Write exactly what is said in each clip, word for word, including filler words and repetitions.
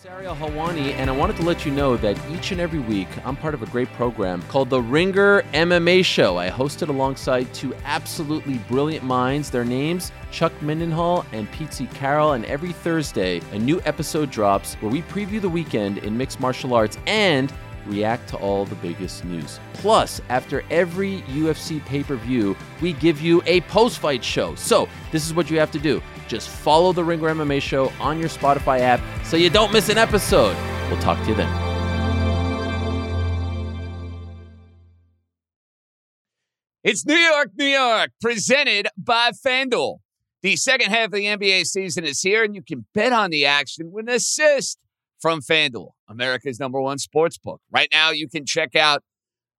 It's Ariel Helwani, and I wanted to let you know that each and every week I'm part of a great program called The Ringer M M A Show. I host it alongside two absolutely brilliant minds. Their names, Chuck Mindenhall and Pete C. Carroll, and every Thursday a new episode drops where we preview the weekend in mixed martial arts and react to all the biggest news. Plus, after every U F C pay-per-view, we give you a post-fight show. So this is what you have to do. Just follow The Ringer M M A Show on your Spotify app so you don't miss an episode. We'll talk to you then. It's New York, New York, presented by FanDuel. The second half of the N B A season is here, and you can bet on the action with an assist from FanDuel, America's number one sportsbook. Right now, you can check out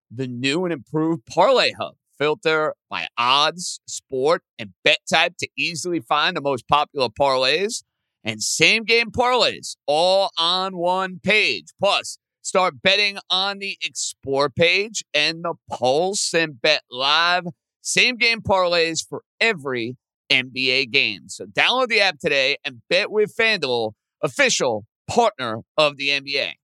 the new and improved Parlay Hub. Filter by odds, sport, and bet type to easily find the most popular parlays and same-game parlays all on one page. Plus, start betting on the Explore page and the Pulse and Bet Live. Same-game parlays for every N B A game. So download the app today and bet with FanDuel, official partner of the N B A.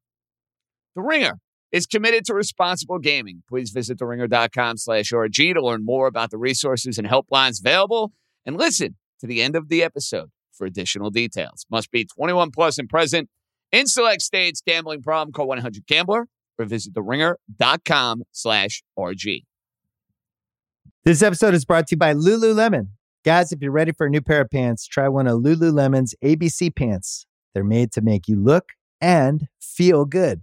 The Ringer is committed to responsible gaming. Please visit the ringer dot com slash R G to learn more about the resources and helplines available, and listen to the end of the episode for additional details. Must be twenty-one plus and present in select states. Gambling problem? Call one eight hundred gambler or visit the ringer dot com slash R G. This episode is brought to you by Lululemon. Guys, if you're ready for a new pair of pants, try one of Lululemon's A B C pants. They're made to make you look and feel good.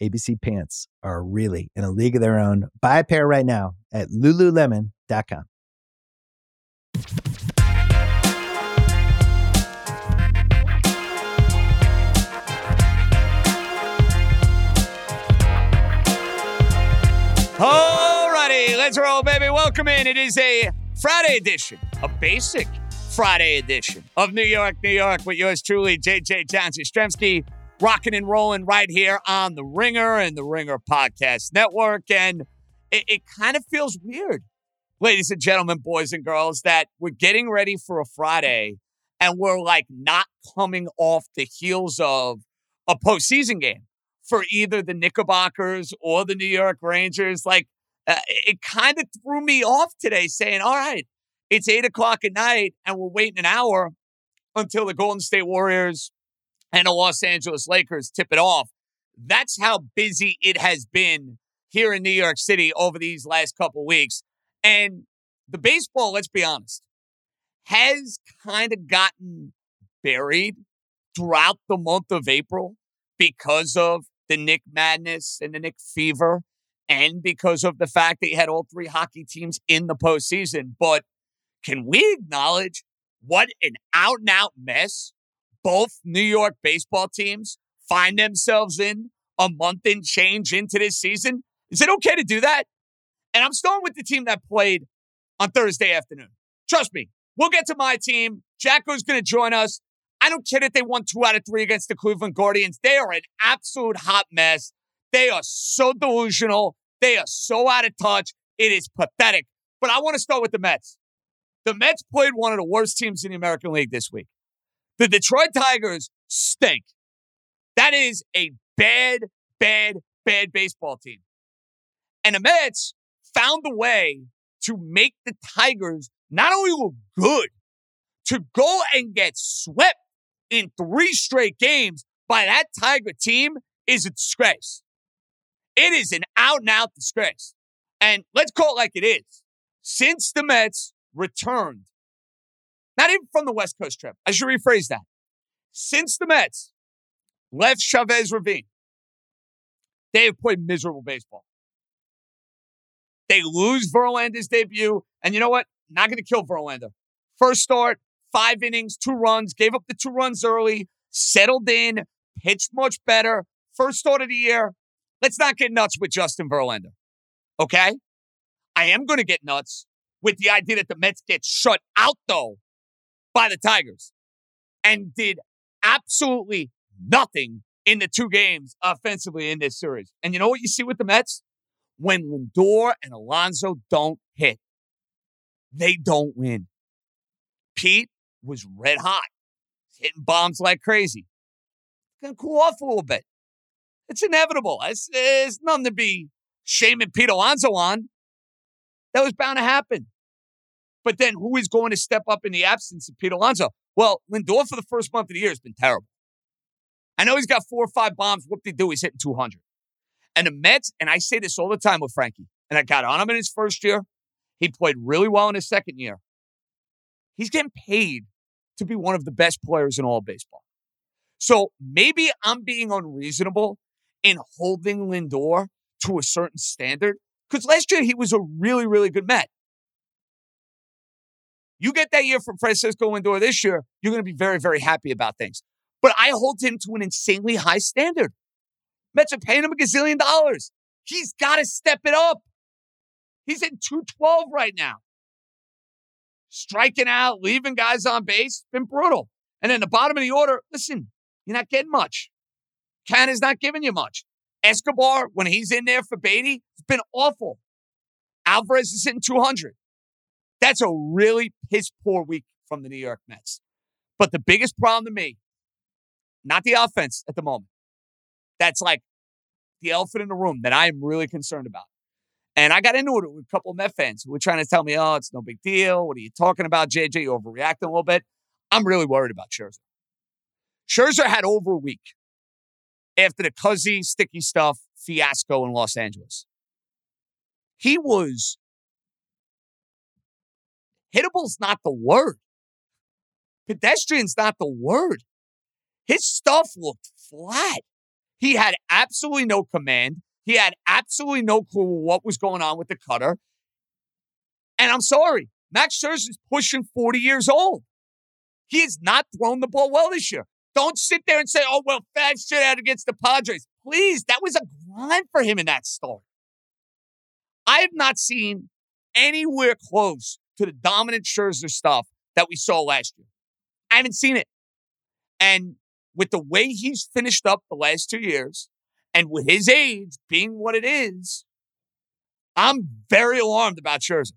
A B C pants are really in a league of their own. Buy a pair right now at lululemon dot com. Alrighty, let's roll, baby. Welcome in. It is a Friday edition, a basic Friday edition of New York, New York, with yours truly, J J Johnson-Stremski. Rocking and rolling right here on The Ringer and The Ringer Podcast Network. And it, it kind of feels weird, ladies and gentlemen, boys and girls, that we're getting ready for a Friday and we're like not coming off the heels of a postseason game for either the Knickerbockers or the New York Rangers. Like uh, it kind of threw me off today saying, all right, it's eight o'clock at night and we're waiting an hour until the Golden State Warriors and the Los Angeles Lakers tip it off. That's how busy it has been here in New York City over these last couple weeks. And the baseball, let's be honest, has kind of gotten buried throughout the month of April because of the Knick madness and the Knick fever, and because of the fact that you had all three hockey teams in the postseason. But can we acknowledge what an out-and-out mess both New York baseball teams find themselves in a month and change into this season? Is it okay to do that? And I'm starting with the team that played on Thursday afternoon. Trust me, we'll get to my team. Jacko's going to join us. I don't care that they won two out of three against the Cleveland Guardians. They are an absolute hot mess. They are so delusional. They are so out of touch. It is pathetic. But I want to start with the Mets. The Mets played one of the worst teams in the American League this week. The Detroit Tigers stink. That is a bad, bad, bad baseball team. And the Mets found a way to make the Tigers not only look good, to go and get swept in three straight games by that Tiger team is a disgrace. It is an out-and-out disgrace. And let's call it like it is. Since the Mets returned, not even from the West Coast trip. I should rephrase that. Since the Mets left Chavez Ravine, they have played miserable baseball. They lose Verlander's debut. And you know what? Not going to kill Verlander. First start, five innings, two runs, gave up the two runs early, settled in, pitched much better, first start of the year, let's not get nuts with Justin Verlander, okay? I am going to get nuts with the idea that the Mets get shut out, though, by the Tigers and did absolutely nothing in the two games offensively in this series. And you know what you see with the Mets? When Lindor and Alonso don't hit, they don't win. Pete was red hot, hitting bombs like crazy. Gonna cool off a little bit. It's inevitable. It's, it's nothing to be shaming Pete Alonso on. That was bound to happen. But then who is going to step up in the absence of Pete Alonso? Well, Lindor for the first month of the year has been terrible. I know he's got four or five bombs. Whoop-de-doo, he's hitting two hundred. And the Mets, and I say this all the time with Frankie, and I got on him in his first year. He played really well in his second year. He's getting paid to be one of the best players in all of baseball. So maybe I'm being unreasonable in holding Lindor to a certain standard, because last year he was a really, really good Met. You get that year from Francisco Lindor this year, you're going to be very, very happy about things. But I hold him to an insanely high standard. Mets are paying him a gazillion dollars. He's got to step it up. He's in two twelve right now. Striking out, leaving guys on base, been brutal. And then the bottom of the order, listen, you're not getting much. Canna's not giving you much. Escobar, when he's in there for Beatty, it's been awful. Alvarez is hitting two hundred. That's a really piss-poor week from the New York Mets. But the biggest problem to me, not the offense at the moment. That's like the elephant in the room that I'm really concerned about. And I got into it with a couple of Met fans who were trying to tell me, oh, it's no big deal. What are you talking about, J J? You're overreacting a little bit. I'm really worried about Scherzer. Scherzer had over a week after the Cuzzy sticky stuff fiasco in Los Angeles. He was... Hittable's not the word. Pedestrian's not the word. His stuff looked flat. He had absolutely no command. He had absolutely no clue what was going on with the cutter. And I'm sorry, Max Scherzer is pushing forty years old. He has not thrown the ball well this year. Don't sit there and say, oh, well, fat shit out against the Padres. Please, that was a grind for him in that start. I have not seen anywhere close to the dominant Scherzer stuff that we saw last year. I haven't seen it. And with the way he's finished up the last two years, and with his age being what it is, I'm very alarmed about Scherzer.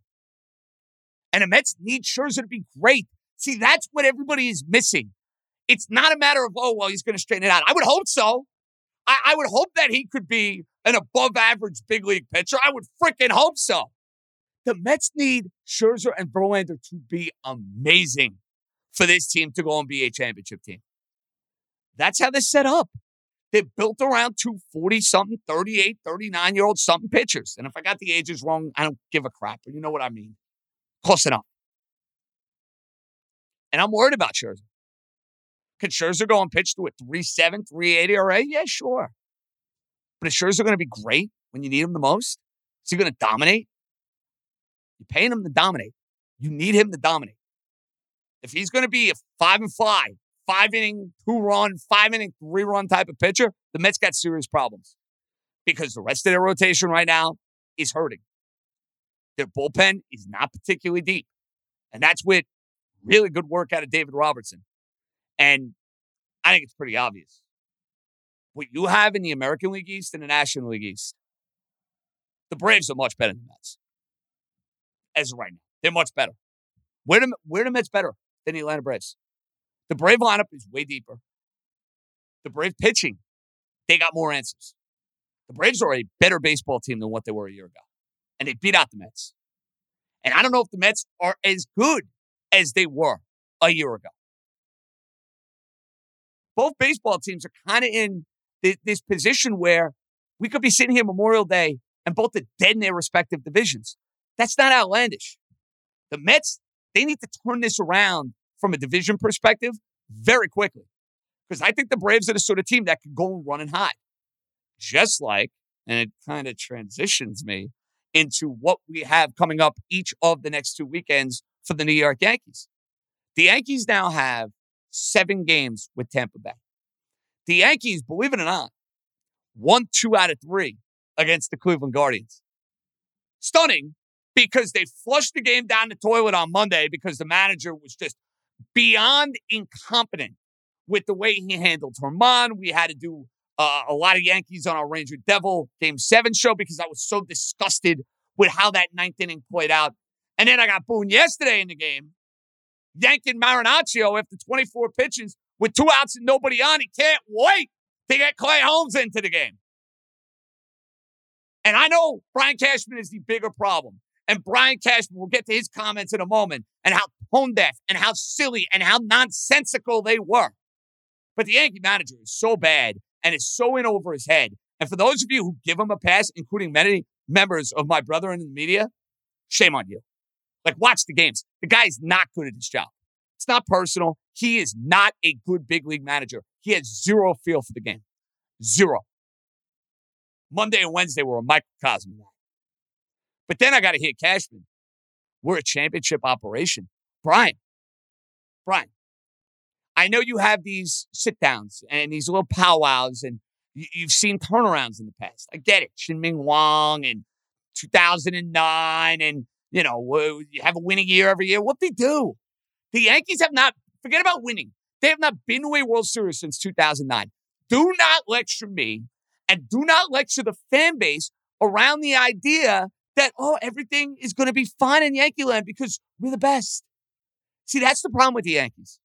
And the Mets need Scherzer to be great. See, that's what everybody is missing. It's not a matter of, oh, well, he's going to straighten it out. I would hope so. I, I would hope that he could be an above-average big league pitcher. I would freaking hope so. The Mets need Scherzer and Verlander to be amazing for this team to go and be a championship team. That's how they're set up. They're built around two forty-something, thirty-eight, thirty-nine-year-old something pitchers. And if I got the ages wrong, I don't give a crap. But you know what I mean. Close enough. And I'm worried about Scherzer. Could Scherzer go and pitch to a three seven, three eight E R A? Yeah, sure. But is Scherzer going to be great when you need him the most? Is he going to dominate? You're paying him to dominate. You need him to dominate. If he's going to be a five and fly, five inning, two run, five inning, three run type of pitcher, the Mets got serious problems because the rest of their rotation right now is hurting. Their bullpen is not particularly deep. And that's with really good work out of David Robertson. And I think it's pretty obvious. What you have in the American League East and the National League East, the Braves are much better than the Mets. As of right now, they're much better. Where do, where do Mets better than the Atlanta Braves? The Brave lineup is way deeper. The Brave pitching, they got more answers. The Braves are a better baseball team than what they were a year ago. And they beat out the Mets. And I don't know if the Mets are as good as they were a year ago. Both baseball teams are kind of in th- this position where we could be sitting here Memorial Day and both are dead in their respective divisions. That's not outlandish. The Mets, they need to turn this around from a division perspective very quickly. Because I think the Braves are the sort of team that can go and run and hide. Just like, and it kind of transitions me into what we have coming up each of the next two weekends for the New York Yankees. The Yankees now have seven games with Tampa Bay. The Yankees, believe it or not, won two out of three against the Cleveland Guardians. Stunning, because they flushed the game down the toilet on Monday because the manager was just beyond incompetent with the way he handled Herman. We had to do uh, a lot of Yankees on our Ranger Devil Game seven show because I was so disgusted with how that ninth inning played out. And then I got Boone yesterday in the game, yanking Marinaccio after twenty-four pitches with two outs and nobody on. He can't wait to get Clay Holmes into the game. And I know Brian Cashman is the bigger problem. And Brian Cashman, we'll get to his comments in a moment, and how tone-deaf and how silly and how nonsensical they were. But the Yankee manager is so bad and is so in over his head. And for those of you who give him a pass, including many members of my brethren in the media, shame on you. Like, watch the games. The guy's not good at his job. It's not personal. He is not a good big league manager. He has zero feel for the game. Zero. Monday and Wednesday were a microcosm. But then I got to hear Cashman. We're a championship operation. Brian, Brian, I know you have these sit-downs and these little powwows, and you've seen turnarounds in the past. I get it. Shin-Ming Wong and two thousand nine, and, you know, you have a winning year every year. What they do? The Yankees have not, forget about winning. They have not been to a World Series since two thousand nine. Do not lecture me, and do not lecture the fan base around the idea that, oh, everything is going to be fine in Yankee land because we're the best. See, that's the problem with the Yankees.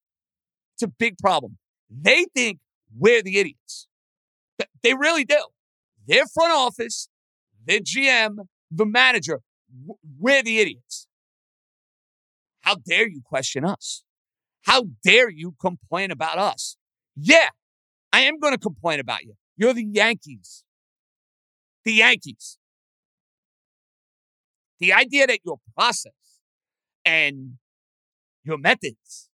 It's a big problem. They think we're the idiots. They really do. Their front office, their G M, the manager, we're the idiots. How dare you question us? How dare you complain about us? Yeah, I am going to complain about you. You're the Yankees. The Yankees. The idea that your process and your methods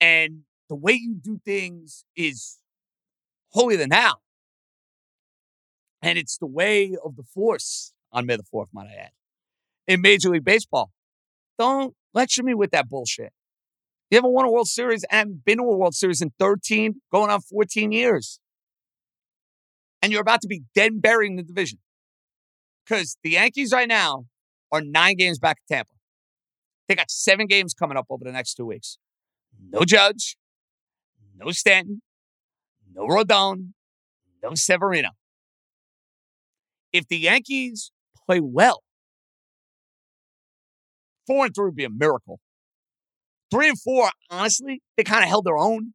and the way you do things is holier than thou. And it's the way of the force on May the fourth, might I add, in Major League Baseball. Don't lecture me with that bullshit. You haven't won a World Series and been to a World Series in thirteen, going on fourteen years. And you're about to be dead and burying the division. Because the Yankees right now are nine games back at Tampa. They got seven games coming up over the next two weeks. No Judge, no Stanton, no Rodon, no Severino. If the Yankees play well, four and three would be a miracle. Three and four, honestly, they kind of held their own.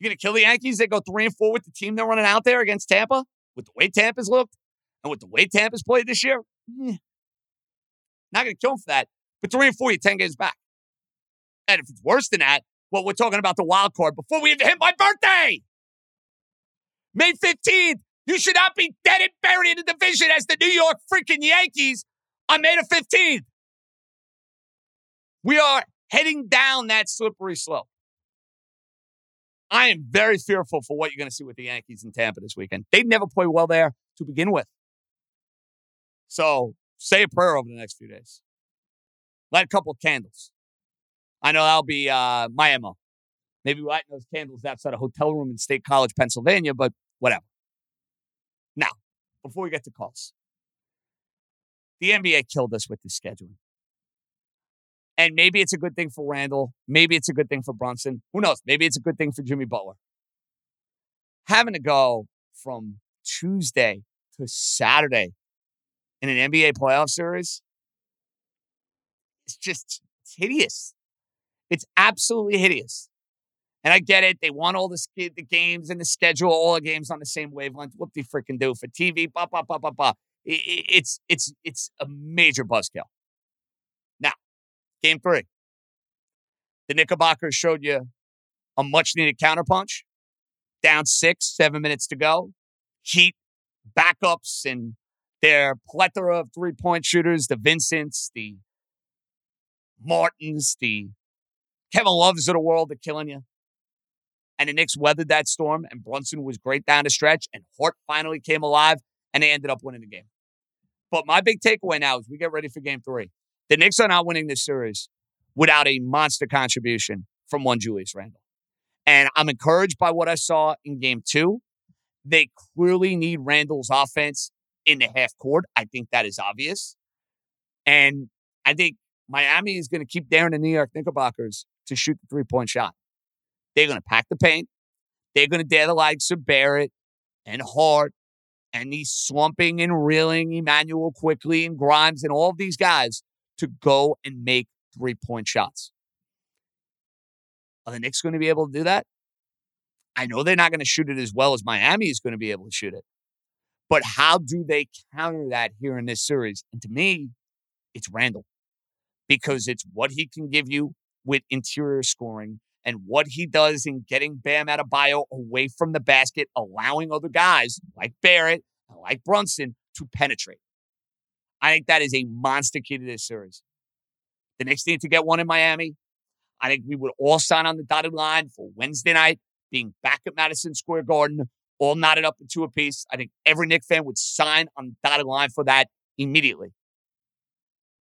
You're going to kill the Yankees? They go three and four with the team they're running out there against Tampa? With the way Tampa's looked and with the way Tampa's played this year? Eh. Not going to kill them for that. But three and four, you're ten games back. And if it's worse than that, well, we're talking about the wild card before we even hit my birthday. May fifteenth, you should not be dead and buried in the division as the New York freaking Yankees on May the fifteenth. We are heading down that slippery slope. I am very fearful for what you're going to see with the Yankees in Tampa this weekend. They never play well there to begin with. So say a prayer over the next few days. Light a couple of candles. I know that'll be uh, my M O. Maybe lighting those candles outside a hotel room in State College, Pennsylvania, but whatever. Now, before we get to calls, the N B A killed us with the scheduling. And maybe it's a good thing for Randall. Maybe it's a good thing for Brunson. Who knows? Maybe it's a good thing for Jimmy Butler. Having to go from Tuesday to Saturday in an N B A playoff series, it's just it's hideous. It's absolutely hideous. And I get it. They want all this, the games and the schedule, all the games on the same wavelength. What do you freaking do for T V? Bah, bah, bah, bah, bah. It's, it's, it's a major buzzkill. Now, game three. The Knickerbockers showed you a much-needed counterpunch. Down six, seven minutes to go. Heat backups and their plethora of three-point shooters, the Vincents, the Martins, the Kevin Loves of the world are killing you. And the Knicks weathered that storm, and Brunson was great down the stretch, and Hart finally came alive, and they ended up winning the game. But my big takeaway now is we get ready for game three. The Knicks are not winning this series without a monster contribution from one Julius Randle. And I'm encouraged by what I saw in game two. They clearly need Randall's offense in the half court. I think that is obvious. And I think Miami is going to keep daring the New York Knickerbockers to shoot the three-point shot. They're going to pack the paint. They're going to dare the likes of Barrett and Hart and these slumping and reeling Emmanuel Quickly and Grimes and all of these guys to go and make three-point shots. Are the Knicks going to be able to do that? I know they're not going to shoot it as well as Miami is going to be able to shoot it. But how do they counter that here in this series? And to me, it's Randall. Because it's what he can give you with interior scoring and what he does in getting Bam Adebayo away from the basket, allowing other guys like Barrett and like Brunson to penetrate. I think that is a monster key to this series. The Knicks need to get one in Miami. I think we would all sign on the dotted line for Wednesday night, being back at Madison Square Garden, all knotted up into a piece. I think every Knicks fan would sign on the dotted line for that immediately.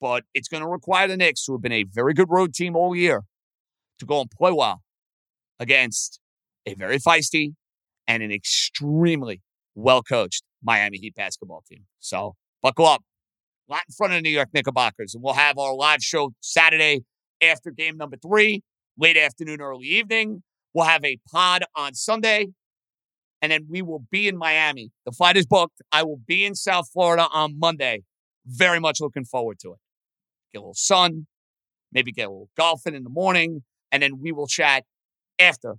But it's going to require the Knicks, who have been a very good road team all year, to go and play well against a very feisty and an extremely well-coached Miami Heat basketball team. So buckle up. A lot in front of the New York Knickerbockers. And we'll have our live show Saturday after game number three, late afternoon, early evening. We'll have a pod on Sunday. And then we will be in Miami. The flight is booked. I will be in South Florida on Monday. Very much looking forward to it. Get a little sun, maybe get a little golfing in the morning, and then we will chat after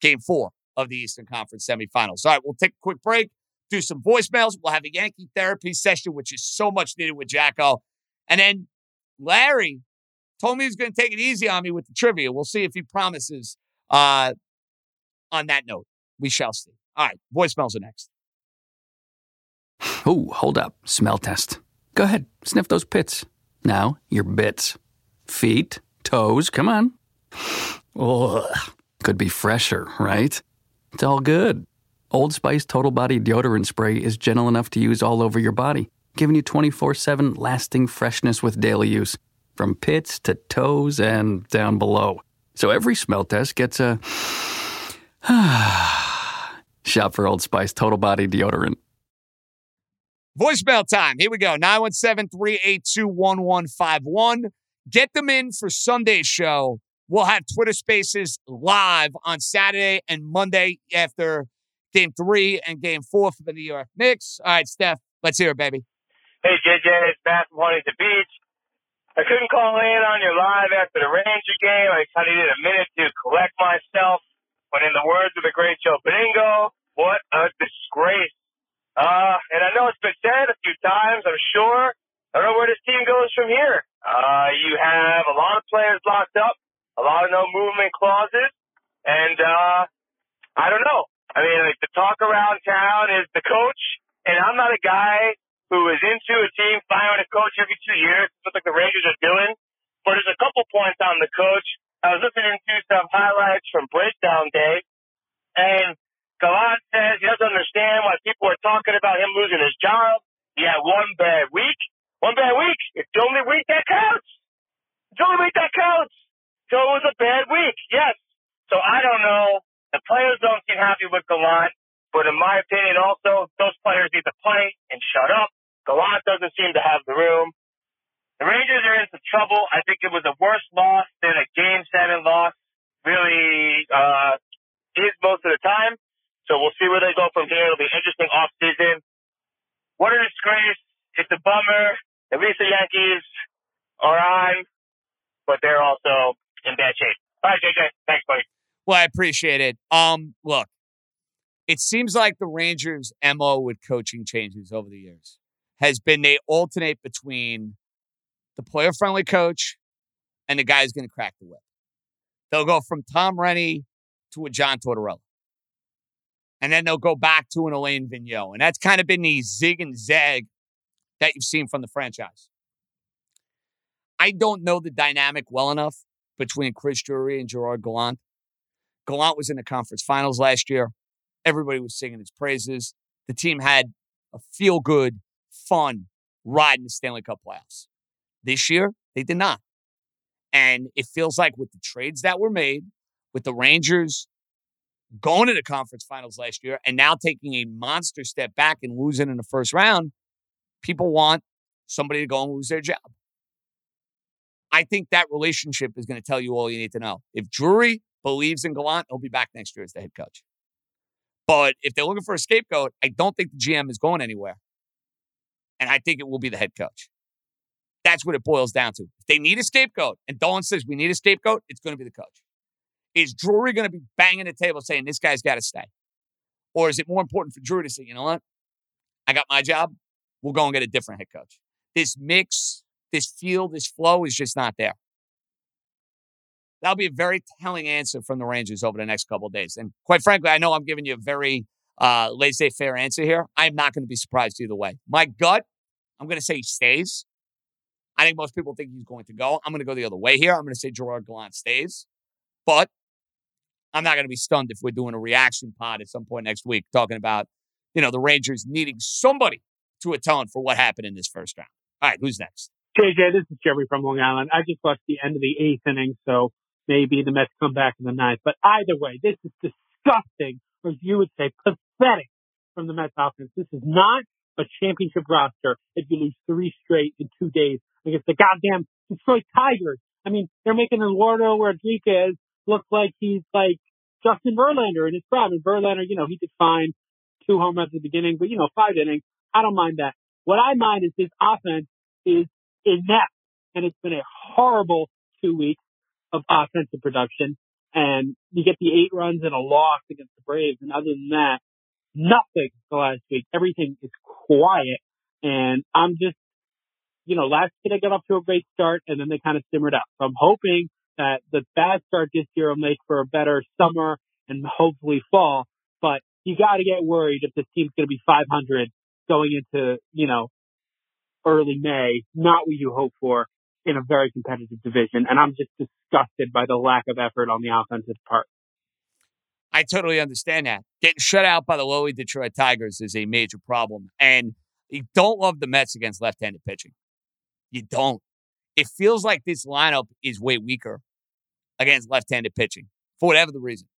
game four of the Eastern Conference semifinals. All right, we'll take a quick break, do some voicemails. We'll have a Yankee therapy session, which is so much needed with Jacko. And then Larry told me he's going to take it easy on me with the trivia. We'll see if he promises. Uh, on that note, we shall see. All right, voicemails are next. Oh, hold up. Smell test. Go ahead, sniff those pits. Now, your bits. Feet, toes, come on. Ugh. Could be fresher, right? It's all good. Old Spice Total Body Deodorant Spray is gentle enough to use all over your body, giving you twenty-four seven lasting freshness with daily use, from pits to toes and down below. So every smell test gets a... Shop for Old Spice Total Body Deodorant. Voicemail time. Here we go. nine one seven, three eight two, one one five one. Get them in for Sunday's show. We'll have Twitter Spaces live on Saturday and Monday after game three and game four for the New York Knicks. All right, Steph, let's hear it, baby. Hey, J J, it's Matt from Huntington Beach. I couldn't call in on your live after the Ranger game. I just needed a minute to collect myself. But in the words of the great Joe Beningo, what a disgrace. Uh, and I know it's been said a few times, I'm sure. I don't know where this team goes from here. Uh, you have a lot of players locked up, a lot of no-movement clauses, and uh, I don't know. I mean, like, the talk around town is the coach, and I'm not a guy who is into a team firing a coach every two years. That's what the Rangers are doing. But there's a couple points on the coach. I was listening to some highlights from Breakdown Day, and Gallant says he doesn't understand why people are talking about him losing his job. He had one bad week. One bad week. It's the only week that counts. It's the only week that counts. So it was a bad week, yes. So I don't know. The players don't seem happy with Gallant. But in my opinion also, those players need to play and shut up. Gallant doesn't seem to have the room. The Rangers are in some trouble. I think it was a worse loss than a Game seven loss really uh, is most of the time. So we'll see where they go from here. It'll be an interesting offseason. What a disgrace. It's a bummer. At least the Yankees are on, but they're also in bad shape. All right, J J. Thanks, buddy. Well, I appreciate it. Um, look, it seems like the Rangers' M O with coaching changes over the years has been they alternate between the player-friendly coach and the guy who's going to crack the whip. They'll go from Tom Rennie to a John Tortorella. And then they'll go back to an Alain Vigneault. And that's kind of been the zig and zag that you've seen from the franchise. I don't know the dynamic well enough between Chris Drury and Gerard Gallant. Gallant was in the conference finals last year. Everybody was singing his praises. The team had a feel-good, fun ride in the Stanley Cup playoffs. This year, they did not. And it feels like with the trades that were made, with the Rangers going to the conference finals last year and now taking a monster step back and losing in the first round, people want somebody to go and lose their job. I think that relationship is going to tell you all you need to know. If Drury believes in Gallant, he'll be back next year as the head coach. But if they're looking for a scapegoat, I don't think the G M is going anywhere. And I think it will be the head coach. That's what it boils down to. If they need a scapegoat, and Dolan says we need a scapegoat, it's going to be the coach. Is Drury going to be banging the table saying this guy's got to stay? Or is it more important for Drury to say, you know what? I got my job. We'll go and get a different head coach. This mix, this feel, this flow is just not there. That'll be a very telling answer from the Rangers over the next couple of days. And quite frankly, I know I'm giving you a very uh, laissez-faire answer here. I am not going to be surprised either way. My gut, I'm going to say he stays. I think most people think he's going to go. I'm going to go the other way here. I'm going to say Gerard Gallant stays. But I'm not going to be stunned if we're doing a reaction pod at some point next week talking about, you know, the Rangers needing somebody to atone for what happened in this first round. All right, who's next? J J, this is Jerry from Long Island. I just watched the end of the eighth inning, so maybe the Mets come back in the ninth. But either way, this is disgusting, or as you would say, pathetic from the Mets offense. This is not a championship roster if you lose three straight in two days against the goddamn Detroit Tigers. I mean, they're making Eduardo Rodriguez look like he's like Justin Verlander in his prime. And Verlander, you know, he did fine, two home runs at the beginning, but, you know, five innings. I don't mind that. What I mind is this offense is inept, and it's been a horrible two weeks of offensive production. And you get the eight runs and a loss against the Braves. And other than that, nothing the last week. Everything is quiet. And I'm just, you know, last year they got off to a great start, and then they kind of simmered up. So I'm hoping that the bad start this year will make for a better summer and hopefully fall. But you got to get worried if this team's going to be five hundred going into, you know, early May, not what you hope for in a very competitive division. And I'm just disgusted by the lack of effort on the offensive part. I totally understand that. Getting shut out by the lowly Detroit Tigers is a major problem. And you don't love the Mets against left-handed pitching. You don't. It feels like this lineup is way weaker against left-handed pitching for whatever the reason.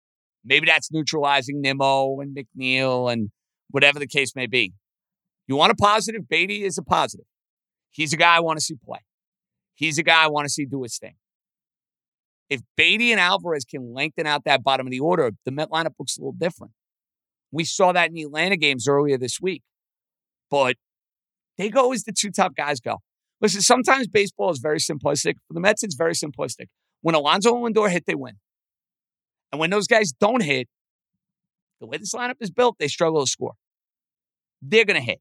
Maybe that's neutralizing Nimmo and McNeil and whatever the case may be. You want a positive? Beatty is a positive. He's a guy I want to see play. He's a guy I want to see do his thing. If Beatty and Alvarez can lengthen out that bottom of the order, the Met lineup looks a little different. We saw that in the Atlanta games earlier this week. But they go as the two top guys go. Listen, sometimes baseball is very simplistic. For the Mets, it's very simplistic. When Alonso and Lindor hit, they win. And when those guys don't hit, the way this lineup is built, they struggle to score. They're going to hit.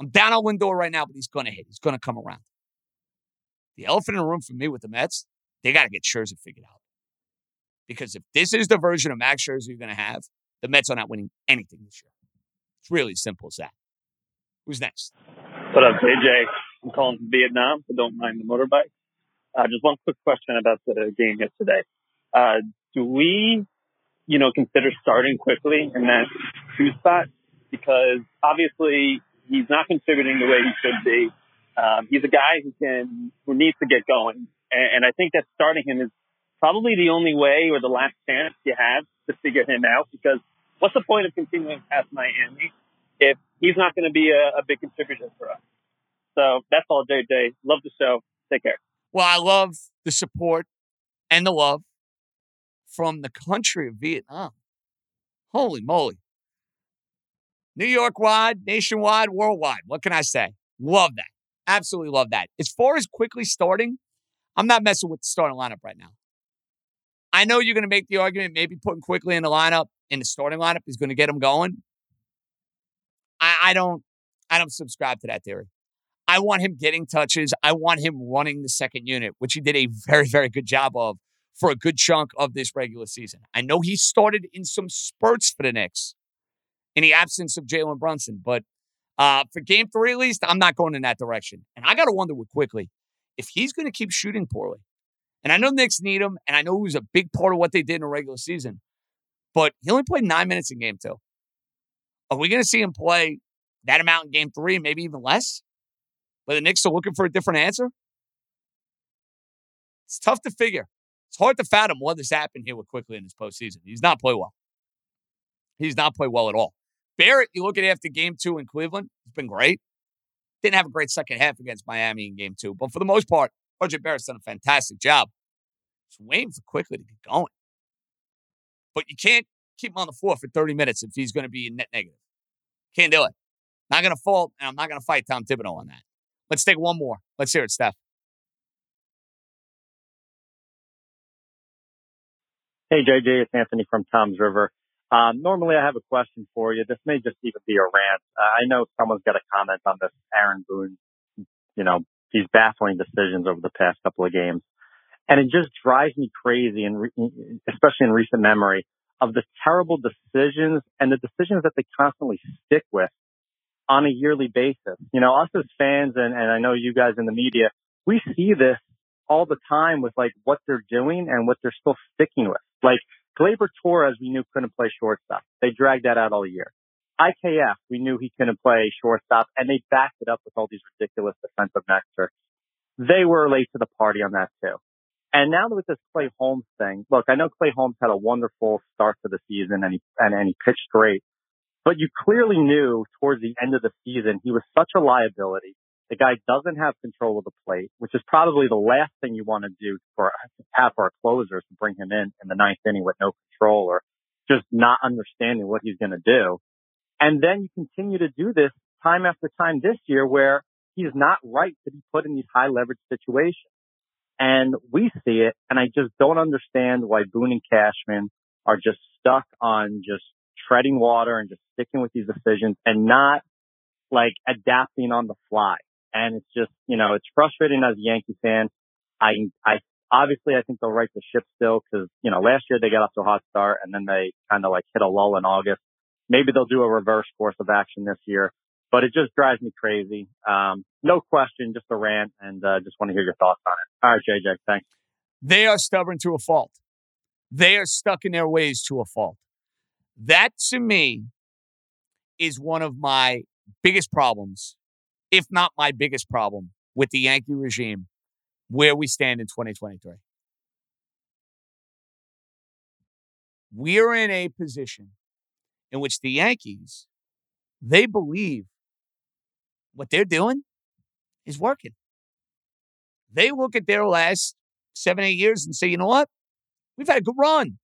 I'm down on Lindor right now, but he's going to hit. He's going to come around. The elephant in the room for me with the Mets, they got to get Scherzer figured out. Because if this is the version of Max Scherzer you're going to have, the Mets are not winning anything this year. It's really as simple as that. Who's next? What up, J J? I'm calling from Vietnam, so don't mind the motorbike. Uh, just one quick question about the game yesterday. Uh, do we, you know, consider starting Quickly in that two spot? Because obviously he's not contributing the way he should be. Um, he's a guy who can who needs to get going, and, and I think that starting him is probably the only way or the last chance you have to figure him out. Because what's the point of continuing past Miami if he's not going to be a, a big contributor for us? So that's all, J J. Love the show. Take care. Well, I love the support and the love from the country of Vietnam. Holy moly. New York-wide, nationwide, worldwide. What can I say? Love that. Absolutely love that. As far as Quickly starting, I'm not messing with the starting lineup right now. I know you're going to make the argument maybe putting Quickly in the lineup, in the starting lineup, is going to get him going. I, I don't, I don't subscribe to that theory. I want him getting touches. I want him running the second unit, which he did a very, very good job of for a good chunk of this regular season. I know he started in some spurts for the Knicks in the absence of Jalen Brunson, but uh, for game three at least, I'm not going in that direction. And I got to wonder with Quickly if he's going to keep shooting poorly. And I know the Knicks need him, and I know he was a big part of what they did in the regular season, but he only played nine minutes in game two. Are we going to see him play that amount in game three, maybe even less? But the Knicks are looking for a different answer? It's tough to figure. It's hard to fathom what has happened here with Quickly in this postseason. He's not played well. He's not played well at all. Barrett, you look at after game two in Cleveland, it's been great. Didn't have a great second half against Miami in game two. But for the most part, R J Barrett's done a fantastic job. It's waiting for Quickly to get going. But you can't keep him on the floor for thirty minutes if he's going to be net negative. Can't do it. Not going to fall, and I'm not going to fight Tom Thibodeau on that. Let's take one more. Let's hear it, Steph. Hey, J J, it's Anthony from Tom's River. Um, normally I have a question for you. This may just even be a rant. Uh, I know someone's got a comment on this Aaron Boone, you know, these baffling decisions over the past couple of games. And it just drives me crazy, and re- especially in recent memory, of the terrible decisions and the decisions that they constantly stick with on a yearly basis. You know, us as fans, and, and I know you guys in the media, we see this all the time with, like, what they're doing and what they're still sticking with. Like, Gleyber Torres, we knew couldn't play shortstop. They dragged that out all year. I K F, we knew he couldn't play shortstop, and they backed it up with all these ridiculous defensive nectar. They were late to the party on that, too. And now with this Clay Holmes thing, look, I know Clay Holmes had a wonderful start to the season, and he, and, and he pitched great. But you clearly knew towards the end of the season he was such a liability. The guy doesn't have control of the plate, which is probably the last thing you want to do for half our closers, to bring him in in the ninth inning with no control or just not understanding what he's going to do. And then you continue to do this time after time this year, where he's not right to be put in these high leverage situations. And we see it, and I just don't understand why Boone and Cashman are just stuck on just treading water and just sticking with these decisions and not, like, adapting on the fly. And it's just, you know, it's frustrating as a Yankee fan. I, I obviously, I think they'll right the ship still, because, you know, last year they got off to a hot start and then they kind of like hit a lull in August. Maybe they'll do a reverse course of action this year, but it just drives me crazy. Um, no question, just a rant, and uh, just want to hear your thoughts on it. All right, J J, thanks. They are stubborn to a fault. They are stuck in their ways to a fault. That, to me, is one of my biggest problems, if not my biggest problem, with the Yankee regime, where we stand in twenty twenty-three. We're in a position in which the Yankees, they believe what they're doing is working. They look at their last seven, eight years and say, you know what? We've had a good run.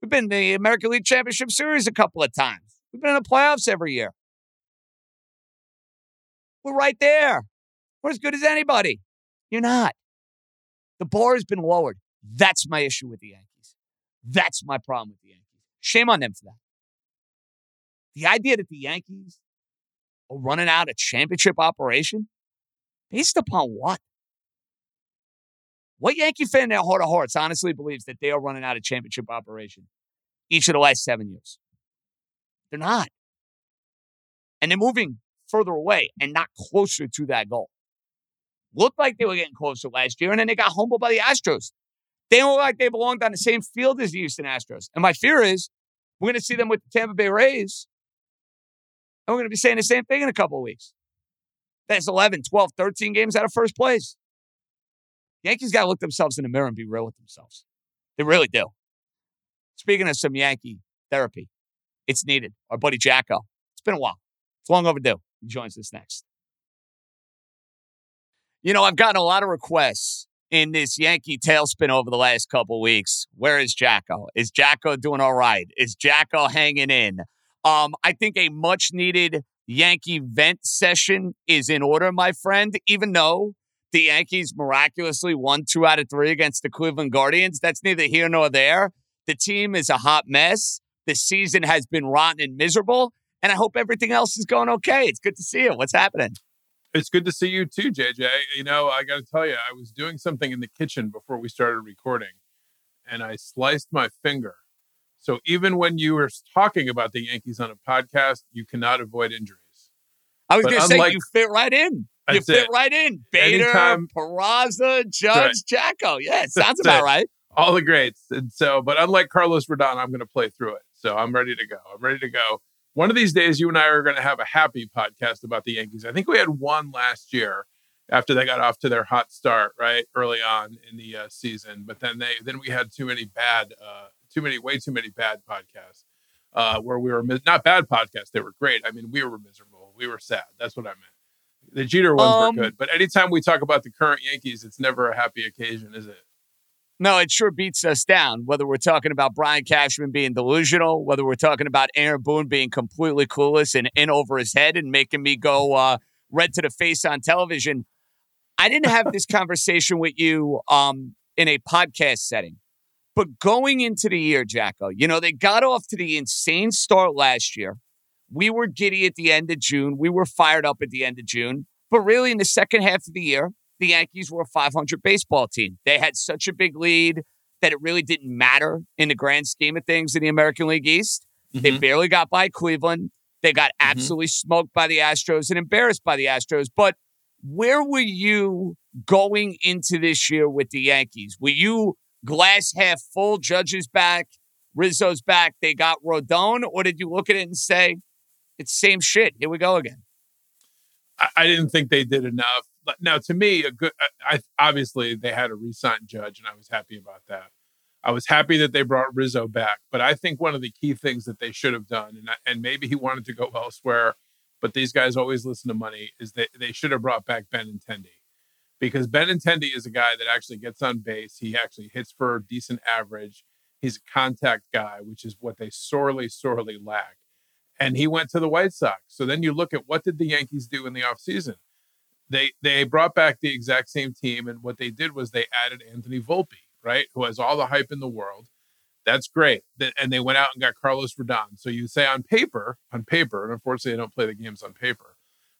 We've been in the American League Championship Series a couple of times. We've been in the playoffs every year. We're right there. We're as good as anybody. You're not. The bar has been lowered. That's my issue with the Yankees. That's my problem with the Yankees. Shame on them for that. The idea that the Yankees are running out a championship operation, based upon what? What Yankee fan in their heart of hearts honestly believes that they are running out a championship operation each of the last seven years? They're not. And they're moving further away and not closer to that goal. Looked like they were getting closer last year, and then they got humbled by the Astros. They look like they belonged on the same field as the Houston Astros. And my fear is we're going to see them with the Tampa Bay Rays, and we're going to be saying the same thing in a couple of weeks. That's eleven, twelve, thirteen games out of first place. The Yankees got to look themselves in the mirror and be real with themselves. They really do. Speaking of some Yankee therapy, it's needed. Our buddy Jacko. It's been a while. It's long overdue. He joins us next. You know, I've gotten a lot of requests in this Yankee tailspin over the last couple weeks. Where is Jacko? Is Jacko doing all right? Is Jacko hanging in? Um, I think a much-needed Yankee vent session is in order, my friend, even though the Yankees miraculously won two out of three against the Cleveland Guardians. That's neither here nor there. The team is a hot mess. The season has been rotten and miserable. And I hope everything else is going okay. It's good to see you. What's happening? It's good to see you too, J J. You know, I got to tell you, I was doing something in the kitchen before we started recording, and I sliced my finger. So even when you were talking about the Yankees on a podcast, you cannot avoid injuries. I was going to say, you fit right in. You fit it. right in. Bader, Anytime, Peraza, Judge, right. Jacko. Yeah, it sounds that's about it. right. All the greats. And so, but unlike Carlos Rodon, I'm going to play through it. So I'm ready to go. I'm ready to go. One of these days, you and I are going to have a happy podcast about the Yankees. I think we had one last year after they got off to their hot start, right, early on in the uh, season. But then they then we had too many bad, uh, too many, way too many bad podcasts. uh, where we were mis- not bad podcasts. They were great. I mean, we were miserable. We were sad. That's what I meant. The Jeter ones um, were good. But anytime we talk about the current Yankees, it's never a happy occasion, is it? No, it sure beats us down, whether we're talking about Brian Cashman being delusional, whether we're talking about Aaron Boone being completely clueless and in over his head and making me go uh, red to the face on television. I didn't have this conversation with you um, in a podcast setting, but going into the year, Jacko, you know, they got off to the insane start last year. We were giddy at the end of June. We were fired up at the end of June. But really, in the second half of the year, the Yankees were a five hundred baseball team. They had such a big lead that it really didn't matter in the grand scheme of things in the American League East. Mm-hmm. They barely got by Cleveland. They got absolutely mm-hmm. smoked by the Astros and embarrassed by the Astros. But where were you going into this year with the Yankees? Were you glass half full, Judge's back, Rizzo's back, they got Rodon? Or did you look at it and say, it's same shit, here we go again? I, I didn't think they did enough. Now, to me, a good. I, obviously, they had a re-sign Judge, and I was happy about that. I was happy that they brought Rizzo back, but I think one of the key things that they should have done, and and maybe he wanted to go elsewhere, but these guys always listen to money, is that they should have brought back Benintendi, because Benintendi is a guy that actually gets on base. He actually hits for a decent average. He's a contact guy, which is what they sorely, sorely lack. And he went to the White Sox. So then you look at what did the Yankees do in the offseason? They they brought back the exact same team, and what they did was they added Anthony Volpe, right, who has all the hype in the world. That's great. And they went out and got Carlos Rodon. So you say on paper, on paper, and unfortunately they don't play the games on paper,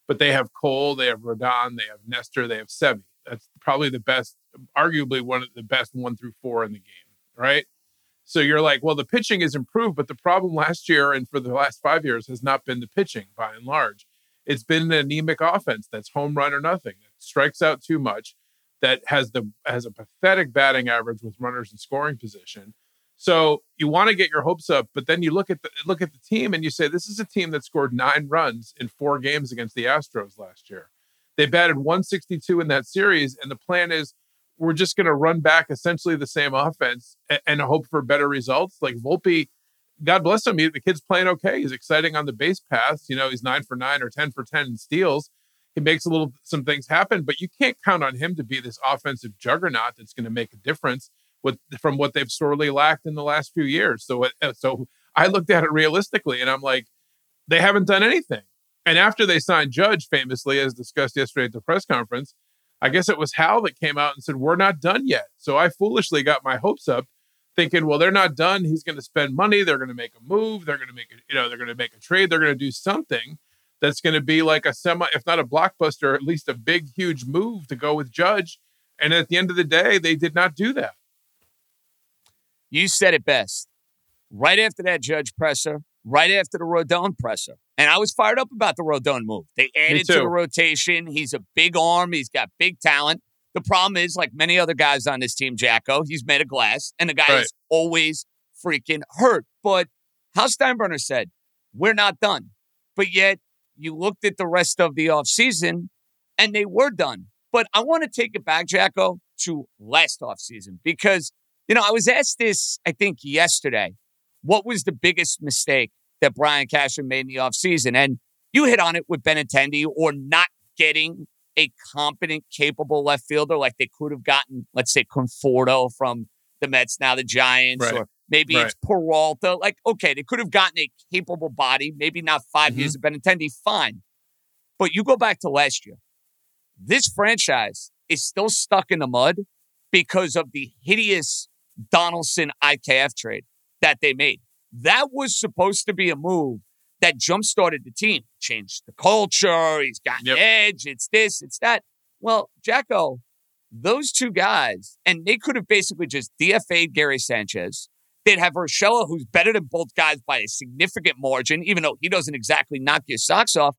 but they have Cole, they have Rodon, they have Nestor, they have Semi. That's probably the best, arguably one of the best one through four in the game, right? So you're like, well, the pitching is improved, but the problem last year and for the last five years has not been the pitching by and large. It's been an anemic offense that's home run or nothing, that strikes out too much, that has the has a pathetic batting average with runners in scoring position. So you want to get your hopes up, but then you look at the look at the team and you say, this is a team that scored nine runs in four games against the Astros last year. They batted one sixty-two in that series, and the plan is we're just going to run back essentially the same offense and, and hope for better results. Like Volpe, God bless him. He, the kid's playing okay. He's exciting on the base paths. You know, he's nine for nine or ten for ten in steals. He makes a little some things happen, but you can't count on him to be this offensive juggernaut that's going to make a difference with from what they've sorely lacked in the last few years. So, so I looked at it realistically, and I'm like, they haven't done anything. And after they signed Judge, famously, as discussed yesterday at the press conference, I guess it was Hal that came out and said, "We're not done yet." So I foolishly got my hopes up, thinking, well, they're not done. He's going to spend money. They're going to make a move. They're going to make, a, you know, they're going to make a trade. They're going to do something that's going to be like a semi, if not a blockbuster, at least a big, huge move to go with Judge. And at the end of the day, they did not do that. You said it best. Right after that Judge presser, right after the Rodon presser. And I was fired up about the Rodon move. They added to the rotation. He's a big arm. He's got big talent. The problem is, like many other guys on this team, Jacko, he's made of glass, and the guy right. is always freaking hurt. But Hal Steinbrenner said, we're not done. But yet, you looked at the rest of the offseason, and they were done. But I want to take it back, Jacko, to last offseason, because, you know, I was asked this, I think, yesterday. What was the biggest mistake that Brian Cashman made in the offseason? And you hit on it with Benintendi, or not getting a competent, capable left fielder like they could have gotten, let's say, Conforto from the Mets, now the Giants, right. or maybe right. it's Peralta. Like, okay, they could have gotten a capable body, maybe not five mm-hmm. years of Benintendi, fine. But you go back to last year. This franchise is still stuck in the mud because of the hideous Donaldson I K F trade that they made. That was supposed to be a move that jump-started the team, changed the culture, he's got yep. an edge, it's this, it's that. Well, Jacko, those two guys, and they could have basically just D F A'd Gary Sanchez. They'd have Urshela, who's better than both guys by a significant margin, even though he doesn't exactly knock your socks off.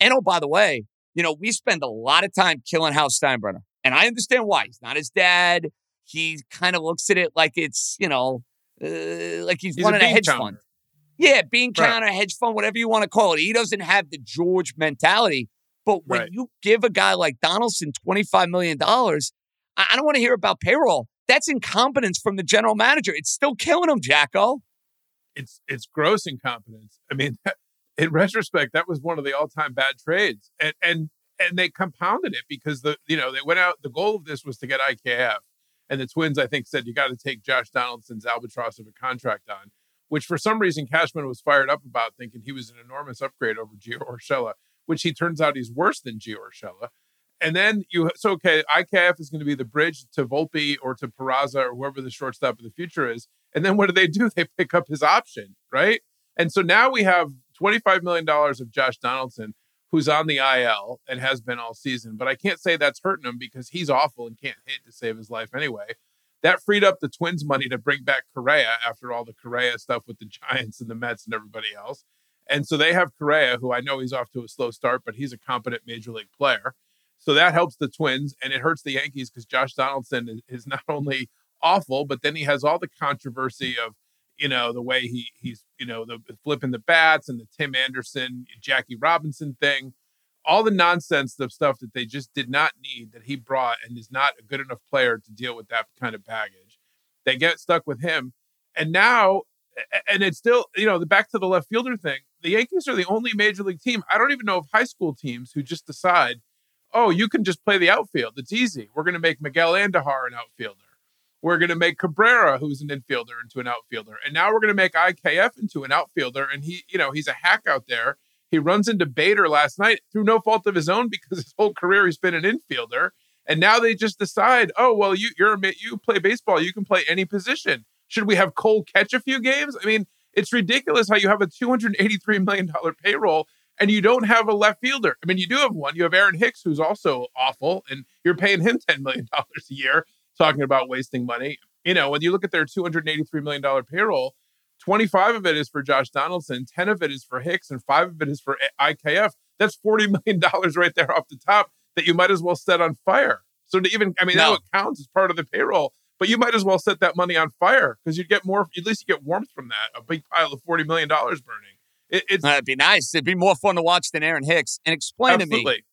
And, oh, by the way, you know, we spend a lot of time killing Hal Steinbrenner, and I understand why. He's not his dad. He kind of looks at it like it's, you know, uh, like he's, he's running a, a hedge counter. fund. Yeah, bean counter, right. hedge fund, whatever you want to call it. He doesn't have the George mentality. But when right. you give a guy like Donaldson twenty-five million dollars, I don't want to hear about payroll. That's incompetence from the general manager. It's still killing him, Jacko. it's it's gross incompetence. I mean, in retrospect, that was one of the all-time bad trades, and and and they compounded it because the you know they went out. The goal of this was to get I K F, and the Twins, I think, said you got to take Josh Donaldson's albatross of a contract on, which for some reason Cashman was fired up about, thinking he was an enormous upgrade over Gio Urshela, which he turns out he's worse than Gio Urshela. And then you, so, okay, I K F is going to be the bridge to Volpe or to Peraza or whoever the shortstop of the future is. And then what do they do? They pick up his option, right? And so now we have twenty-five million dollars of Josh Donaldson, who's on the I L and has been all season. But I can't say that's hurting him because he's awful and can't hit to save his life anyway. That freed up the Twins' money to bring back Correa after all the Correa stuff with the Giants and the Mets and everybody else. And so they have Correa, who I know he's off to a slow start, but he's a competent major league player. So that helps the Twins, and it hurts the Yankees because Josh Donaldson is, is not only awful, but then he has all the controversy of, you know, the way he he's, you know, the flipping the bats and the Tim Anderson, Jackie Robinson thing, all the nonsense, the stuff that they just did not need that he brought, and is not a good enough player to deal with that kind of baggage. They get stuck with him. And now, and it's still, you know, the back to the left fielder thing, the Yankees are the only major league team. I don't even know of high school teams who just decide, oh, you can just play the outfield. It's easy. We're going to make Miguel Andújar an outfielder. We're going to make Cabrera, who's an infielder, into an outfielder. And now we're going to make I K F into an outfielder. And he, you know, he's a hack out there. He runs into Bader last night through no fault of his own because his whole career he's been an infielder. And now they just decide, oh, well, you you're a, you play baseball. You can play any position. Should we have Cole catch a few games? I mean, it's ridiculous how you have a two hundred eighty-three million dollars payroll and you don't have a left fielder. I mean, you do have one. You have Aaron Hicks, who's also awful, and you're paying him ten million dollars a year, talking about wasting money. You know, when you look at their two hundred eighty-three million dollars payroll, twenty-five of it is for Josh Donaldson, ten of it is for Hicks, and five of it is for I K F. That's forty million dollars right there off the top that you might as well set on fire. So to even, I mean, now it counts as part of the payroll, but you might as well set that money on fire because you'd get more, at least you get warmth from that, a big pile of forty million dollars burning. It, it's, That'd be nice. It'd be more fun to watch than Aaron Hicks. And explain absolutely. to me,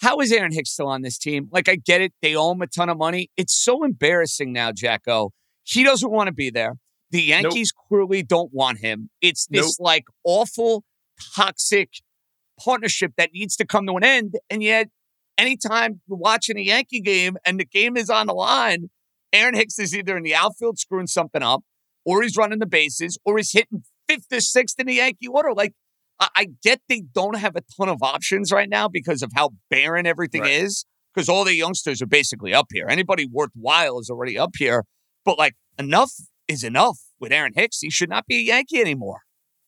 how is Aaron Hicks still on this team? Like, I get it. They owe him a ton of money. It's so embarrassing now, Jacko. He doesn't want to be there. The Yankees nope. clearly don't want him. It's this, nope. like, awful, toxic partnership that needs to come to an end. And yet, anytime you're watching a Yankee game and the game is on the line, Aaron Hicks is either in the outfield screwing something up, or he's running the bases, or he's hitting fifth or sixth in the Yankee order. Like, I, I get they don't have a ton of options right now because of how barren everything right. is, because all the youngsters are basically up here. Anybody worthwhile is already up here. But, like, enough is enough with Aaron Hicks. He should not be a Yankee anymore.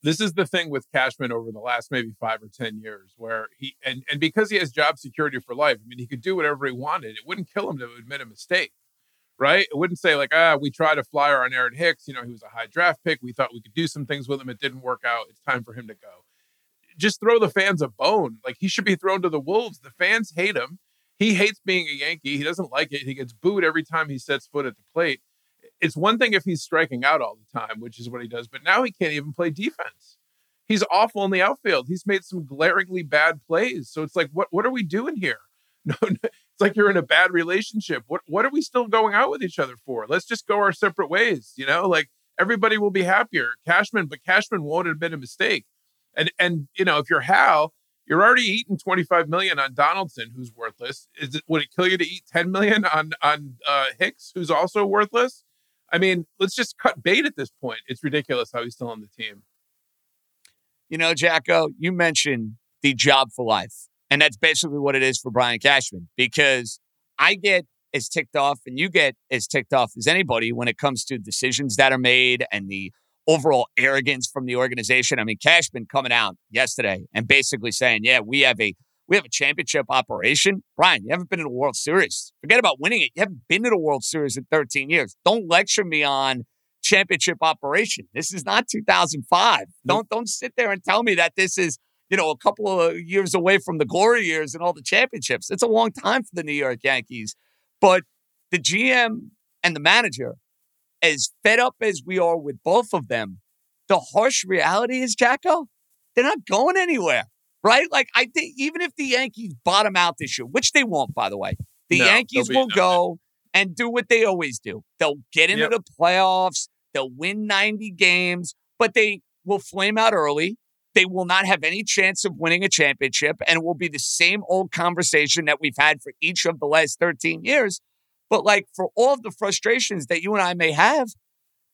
This is the thing with Cashman over the last maybe five or ten years where he, and, and because he has job security for life, I mean, he could do whatever he wanted. It wouldn't kill him to admit a mistake. Right? It wouldn't say like, ah, we tried a flyer on Aaron Hicks. You know, he was a high draft pick. We thought we could do some things with him. It didn't work out. It's time for him to go. Just throw the fans a bone. Like, he should be thrown to the wolves. The fans hate him. He hates being a Yankee. He doesn't like it. He gets booed every time he sets foot at the plate. It's one thing if he's striking out all the time, which is what he does, but now he can't even play defense. He's awful in the outfield. He's made some glaringly bad plays. So it's like, what, what are we doing here? No, no. It's like you're in a bad relationship. What what are we still going out with each other for? Let's just go our separate ways, you know? Like, everybody will be happier. Cashman, but Cashman won't admit a mistake. And, and you know, if you're Hal, you're already eating twenty-five million dollars on Donaldson, who's worthless. Is it, would it kill you to eat ten million dollars on, on uh, Hicks, who's also worthless? I mean, let's just cut bait at this point. It's ridiculous how he's still on the team. You know, Jacko, you mentioned the job for life. And that's basically what it is for Brian Cashman, because I get as ticked off and you get as ticked off as anybody when it comes to decisions that are made and the overall arrogance from the organization. I mean, Cashman coming out yesterday and basically saying, yeah, we have a we have a championship operation. Brian, you haven't been in a World Series. Forget about winning it. You haven't been in a World Series in thirteen years. Don't lecture me on championship operation. This is not two thousand five. Don't don't sit there and tell me that this is, you know, a couple of years away from the glory years and all the championships. It's a long time for the New York Yankees. But the G M and the manager, as fed up as we are with both of them, the harsh reality is, Jacko, they're not going anywhere, right? Like, I think even if the Yankees bottom out this year, which they won't, by the way, the no, Yankees will nothing. go and do what they always do. They'll get into yep. the playoffs. They'll win ninety games. but they will flame out early. They will not have any chance of winning a championship, and it will be the same old conversation that we've had for each of the last thirteen years. But like, for all of the frustrations that you and I may have,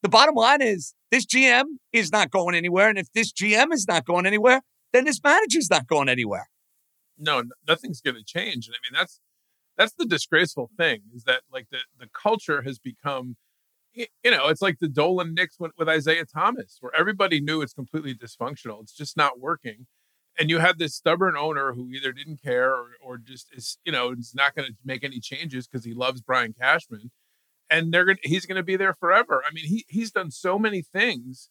the bottom line is this G M is not going anywhere. And if this G M is not going anywhere, then this manager's not going anywhere. No, nothing's going to change. And I mean, that's, that's the disgraceful thing, is that like the, the culture has become, you know, it's like the Dolan Knicks with, with Isaiah Thomas, where everybody knew it's completely dysfunctional. It's just not working. And you have this stubborn owner who either didn't care or, or just is, you know, is not going to make any changes because he loves Brian Cashman, and they're going he's going to be there forever. I mean, he he's done so many things.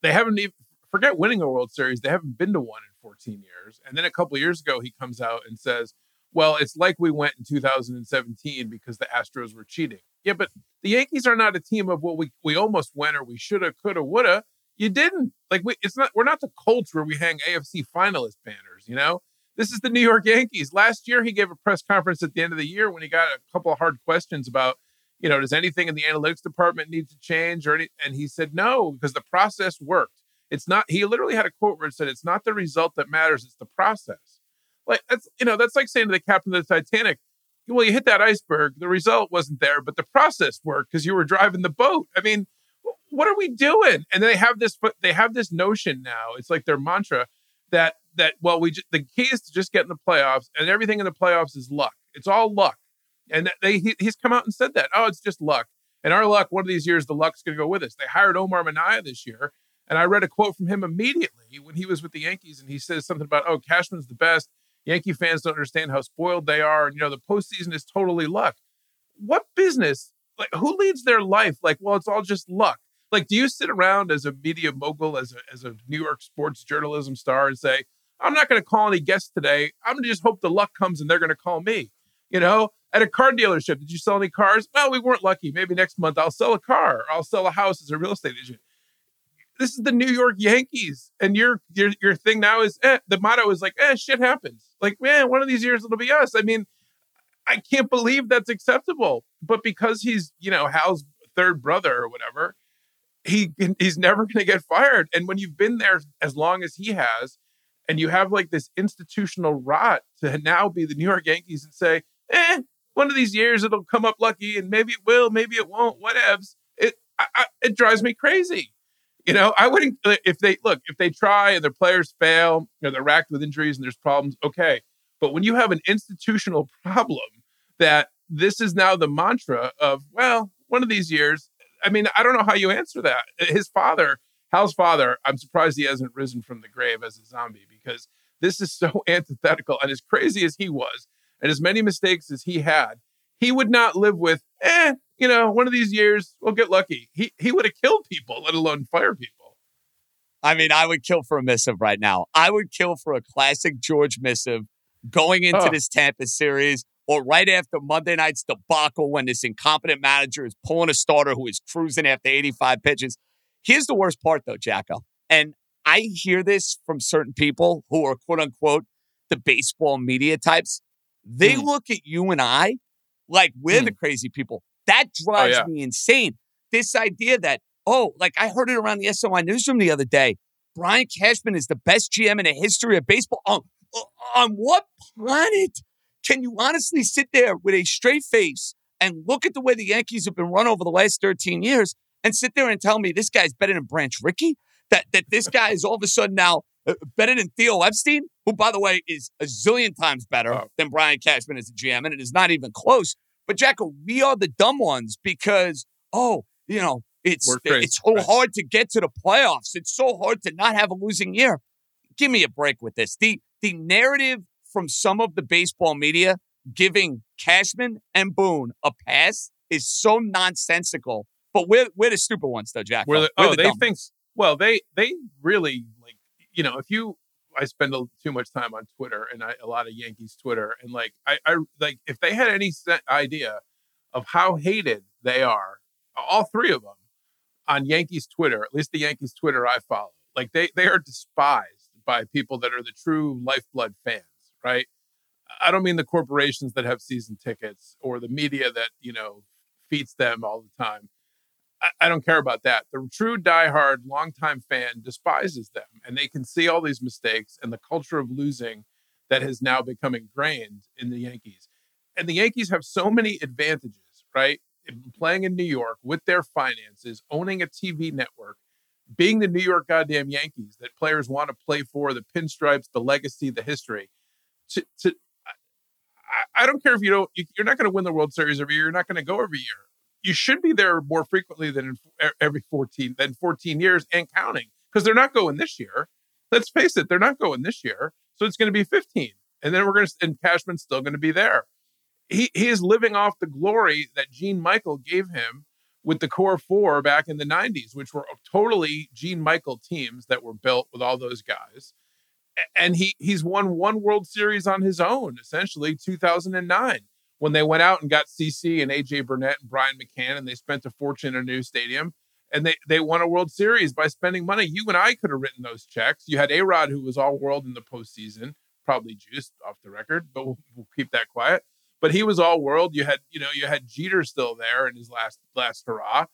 They haven't even, forget winning a World Series, they haven't been to one in fourteen years. And then a couple of years ago, he comes out and says, well, it's like we went in two thousand seventeen because the Astros were cheating. Yeah, but the Yankees are not a team of what well, we we almost went, or we shoulda, coulda, woulda. You didn't. Like, we, it's not, we're not the Colts where we hang A F C finalist banners, you know? This is the New York Yankees. Last year, he gave a press conference at the end of the year when he got a couple of hard questions about, you know, does anything in the analytics department need to change? Or any, and he said no, because the process worked. It's not, he literally had a quote where it said, it's not the result that matters, it's the process. Like, that's, you know, that's like saying to the captain of the Titanic, well, you hit that iceberg, the result wasn't there, but the process worked because you were driving the boat. I mean, what are we doing? And they have this, they have this notion now. It's like their mantra that, that, well, we just, the key is to just get in the playoffs, and everything in the playoffs is luck. It's all luck. And they, he, he's come out and said that, oh, it's just luck. And our luck, one of these years, the luck's going to go with us. They hired Omar Minaya this year. And I read a quote from him immediately when he was with the Yankees. And he says something about, oh, Cashman's the best. Yankee fans don't understand how spoiled they are. And, you know, the postseason is totally luck. What business? Like, who leads their life? Like, well, it's all just luck. Like, do you sit around as a media mogul, as a, as a New York sports journalism star, and say, I'm not going to call any guests today. I'm going to just hope the luck comes and they're going to call me, you know? At a car dealership, did you sell any cars? Well, we weren't lucky. Maybe next month I'll sell a car, or I'll sell a house as a real estate agent. This is the New York Yankees, and your your your thing now is eh, the motto is like, eh, shit happens. Like, man, one of these years it'll be us. I mean, I can't believe that's acceptable. But because he's, you know, Hal's third brother or whatever, he he's never going to get fired. And when you've been there as long as he has, and you have like this institutional rot to now be the New York Yankees and say, eh, one of these years it'll come up lucky, and maybe it will, maybe it won't, whatevs. It I, I, it drives me crazy. You know, I wouldn't, if they, look, if they try and their players fail, you know, they're racked with injuries and there's problems, okay. But when you have an institutional problem that this is now the mantra of, well, one of these years, I mean, I don't know how you answer that. His father, Hal's father, I'm surprised he hasn't risen from the grave as a zombie, because this is so antithetical. And as crazy as he was, and as many mistakes as he had, he would not live with, eh, you know, one of these years, we'll get lucky. He he would have killed people, let alone fire people. I mean, I would kill for a missive right now. I would kill for a classic George missive going into oh. this Tampa series, or right after Monday night's debacle when this incompetent manager is pulling a starter who is cruising after eighty-five pitches. Here's the worst part, though, Jacko. And I hear this from certain people who are, quote unquote, the baseball media types. They mm. look at you and I like we're mm. the crazy people. That drives oh, yeah. me insane. This idea that, oh, like I heard it around the S O I newsroom the other day. Brian Cashman is the best G M in the history of baseball. On, on what planet can you honestly sit there with a straight face and look at the way the Yankees have been run over the last thirteen years and sit there and tell me this guy's better than Branch Rickey? That, that this guy is all of a sudden now better than Theo Epstein, who, by the way, is a zillion times better oh. than Brian Cashman as a G M, and it is not even close. But, Jacko, we are the dumb ones because, oh, you know, it's it's so hard to get to the playoffs. It's so hard to not have a losing year. Give me a break with this. The the narrative from some of the baseball media giving Cashman and Boone a pass is so nonsensical. But we're, we're the stupid ones, though, Jacko. We're the, we're oh, the they think, ones. Well, they, they really, like, you know, if you... I spend a, too much time on Twitter and I, a lot of Yankees Twitter. And like, I, I like if they had any idea of how hated they are, all three of them on Yankees Twitter, at least the Yankees Twitter I follow, like they, they are despised by people that are the true lifeblood fans, right? I don't mean the corporations that have season tickets or the media that, you know, feeds them all the time. I don't care about that. The true diehard, longtime fan despises them, and they can see all these mistakes and the culture of losing that has now become ingrained in the Yankees. And the Yankees have so many advantages, right? Playing in New York with their finances, owning a T V network, being the New York goddamn Yankees that players want to play for, the pinstripes, the legacy, the history. To, to, I, I don't care if you don't, you're not going to win the World Series every year. You're not going to go every year. You should be there more frequently than in every fourteen than fourteen years and counting, because they're not going this year. Let's face it, they're not going this year. So it's going to be fifteen, and then we're going to and Cashman's still going to be there. He he is living off the glory that Gene Michael gave him with the Core Four back in the nineties, which were totally Gene Michael teams that were built with all those guys. And he he's won one World Series on his own, essentially two thousand nine. When they went out and got C C and A J Burnett and Brian McCann, and they spent a fortune in a new stadium, and they, they won a World Series by spending money. You and I could have written those checks. You had A-Rod, who was all-world in the postseason, probably juiced off the record, but we'll, we'll keep that quiet. But he was all-world. You had, you know, you had Jeter still there in his last last hurrah.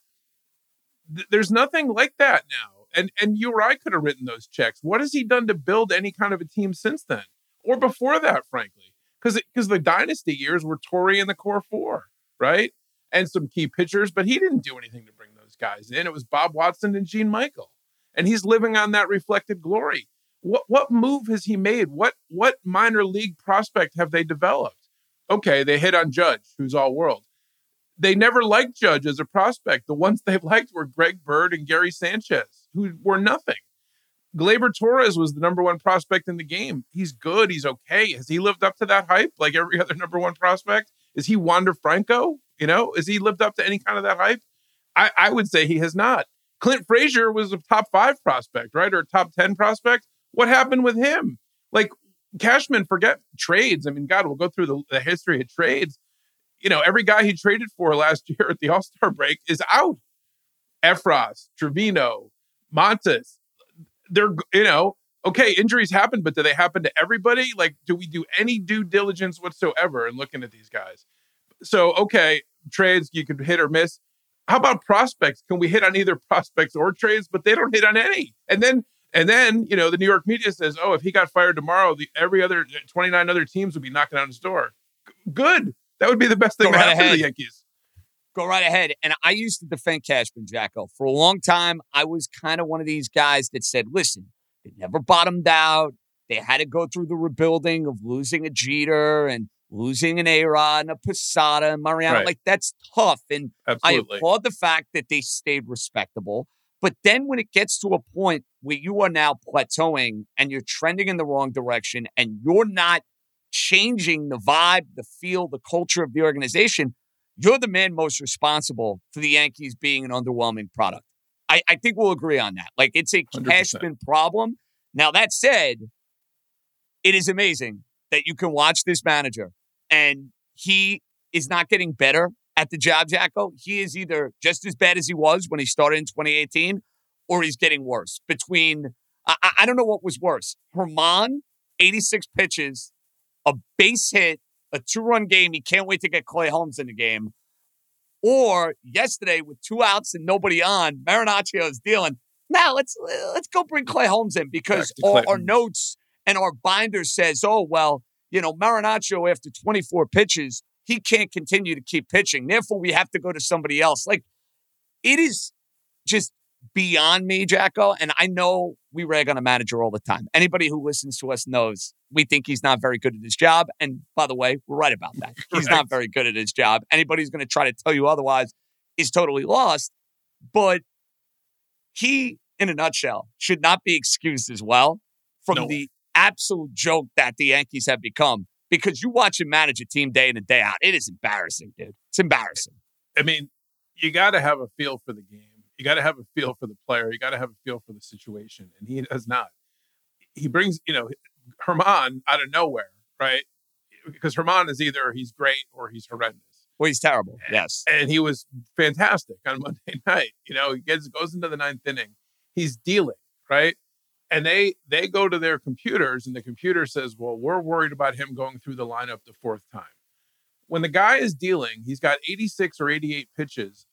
Th- there's nothing like that now. And and you or I could have written those checks. What has he done to build any kind of a team since then? Or before that, frankly? Because because the dynasty years were Torrey and the Core Four, right? And some key pitchers, but he didn't do anything to bring those guys in. It was Bob Watson and Gene Michael. And he's living on that reflected glory. What what move has he made? What what minor league prospect have they developed? Okay, they hit on Judge, who's all world. They never liked Judge as a prospect. The ones they liked were Greg Bird and Gary Sanchez, who were nothing. Gleyber Torres was the number one prospect in the game. He's good. He's okay. Has he lived up to that hype like every other number one prospect? Is he Wander Franco? You know, has he lived up to any kind of that hype? I, I would say he has not. Clint Frazier was a top five prospect, right? Or a top ten prospect. What happened with him? Like Cashman, forget trades. I mean, God, we'll go through the, the history of trades. You know, every guy he traded for last year at the All-Star break is out. Efros, Trevino, Montes. They're, you know, okay, injuries happen, but do they happen to everybody? Like, do we do any due diligence whatsoever in looking at these guys? So, okay, trades, you could hit or miss. How about prospects? Can we hit on either prospects or trades? But they don't hit on any. And then, and then, you know, the New York media says, oh, if he got fired tomorrow, the, every other twenty-nine other teams would be knocking on his door. G- good. That would be the best thing to happen to the Yankees. Go right ahead. And I used to defend Cashman, Jacko. For a long time, I was kind of one of these guys that said, listen, they never bottomed out. They had to go through the rebuilding of losing a Jeter and losing an A-Rod and a Posada and Mariano. Right. Like, that's tough. And absolutely. I applaud the fact that they stayed respectable. But then when it gets to a point where you are now plateauing and you're trending in the wrong direction and you're not changing the vibe, the feel, the culture of the organization, you're the man most responsible for the Yankees being an underwhelming product. I, I think we'll agree on that. Like, it's a one hundred percent Cashman problem. Now, that said, it is amazing that you can watch this manager, and he is not getting better at the job, Jacko. He is either just as bad as he was when he started in twenty eighteen, or he's getting worse. Between, I, I don't know what was worse. Herman, eighty-six pitches, a base hit, a two-run game. He can't wait to get Clay Holmes in the game. Or yesterday with two outs and nobody on, Marinaccio's dealing. Now let's let's go bring Clay Holmes in, because all our notes and our binder says, oh, well, you know, Marinaccio after twenty-four pitches, he can't continue to keep pitching. Therefore, we have to go to somebody else. Like, it is just beyond me, Jacko. And I know we rag on a manager all the time. Anybody who listens to us knows we think he's not very good at his job. And by the way, we're right about that. He's right. Not very good at his job. Anybody who's going to try to tell you otherwise is totally lost. But he, in a nutshell, should not be excused as well from no. the absolute joke that the Yankees have become. Because you watch him manage a team day in and day out. It is embarrassing, dude. It's embarrassing. I mean, you got to have a feel for the game. You got to have a feel for the player. You got to have a feel for the situation. And he does not. He brings, you know, Herman out of nowhere, right? Because Herman is either he's great or he's horrendous. Well, he's terrible, and, yes. And he was fantastic on Monday night. You know, he gets, goes into the ninth inning. He's dealing, right? And they they go to their computers, and the computer says, well, we're worried about him going through the lineup the fourth time. When the guy is dealing, he's got eighty-six or eighty-eight pitches.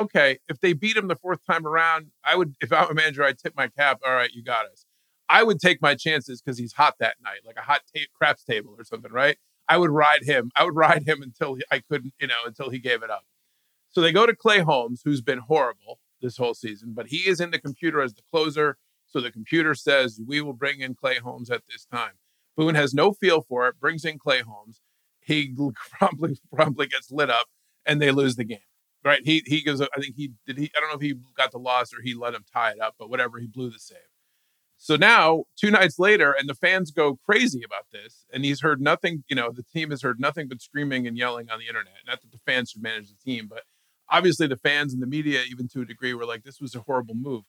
okay, if they beat him the fourth time around, I would, if I'm a manager, I'd tip my cap. All right, you got us. I would take my chances because he's hot that night, like a hot ta- craps table or something, right? I would ride him. I would ride him until he, I couldn't, you know, until he gave it up. So they go to Clay Holmes, who's been horrible this whole season, but he is in the computer as the closer. So the computer says, we will bring in Clay Holmes at this time. Boone has no feel for it, brings in Clay Holmes. He promptly, promptly gets lit up and they lose the game, right? He he goes, I think he did, he, I don't know if he got the loss or he let him tie it up, but whatever, he blew the save. So now, two nights later, and the fans go crazy about this, and he's heard nothing, you know, the team has heard nothing but screaming and yelling on the internet. Not that the fans should manage the team, but obviously the fans and the media, even to a degree, were like, this was a horrible move.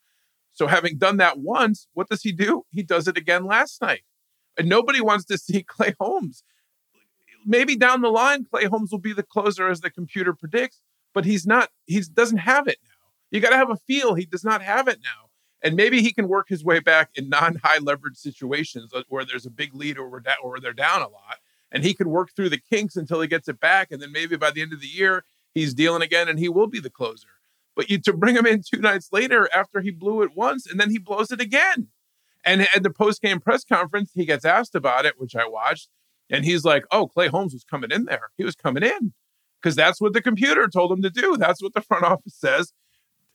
So having done that once, what does he do? He does it again last night. And nobody wants to see Clay Holmes. Maybe down the line, Clay Holmes will be the closer as the computer predicts, but he's not, he doesn't have it now. You got to have a feel. He does not have it now. And maybe he can work his way back in non-high leverage situations where there's a big lead or, we're da- or they're down a lot. And he can work through the kinks until he gets it back. And then maybe by the end of the year, he's dealing again and he will be the closer. But you to bring him in two nights later after he blew it once and then he blows it again. And at the post-game press conference, he gets asked about it, which I watched. And he's like, oh, Clay Holmes was coming in there. He was coming in because that's what the computer told him to do. That's what the front office says.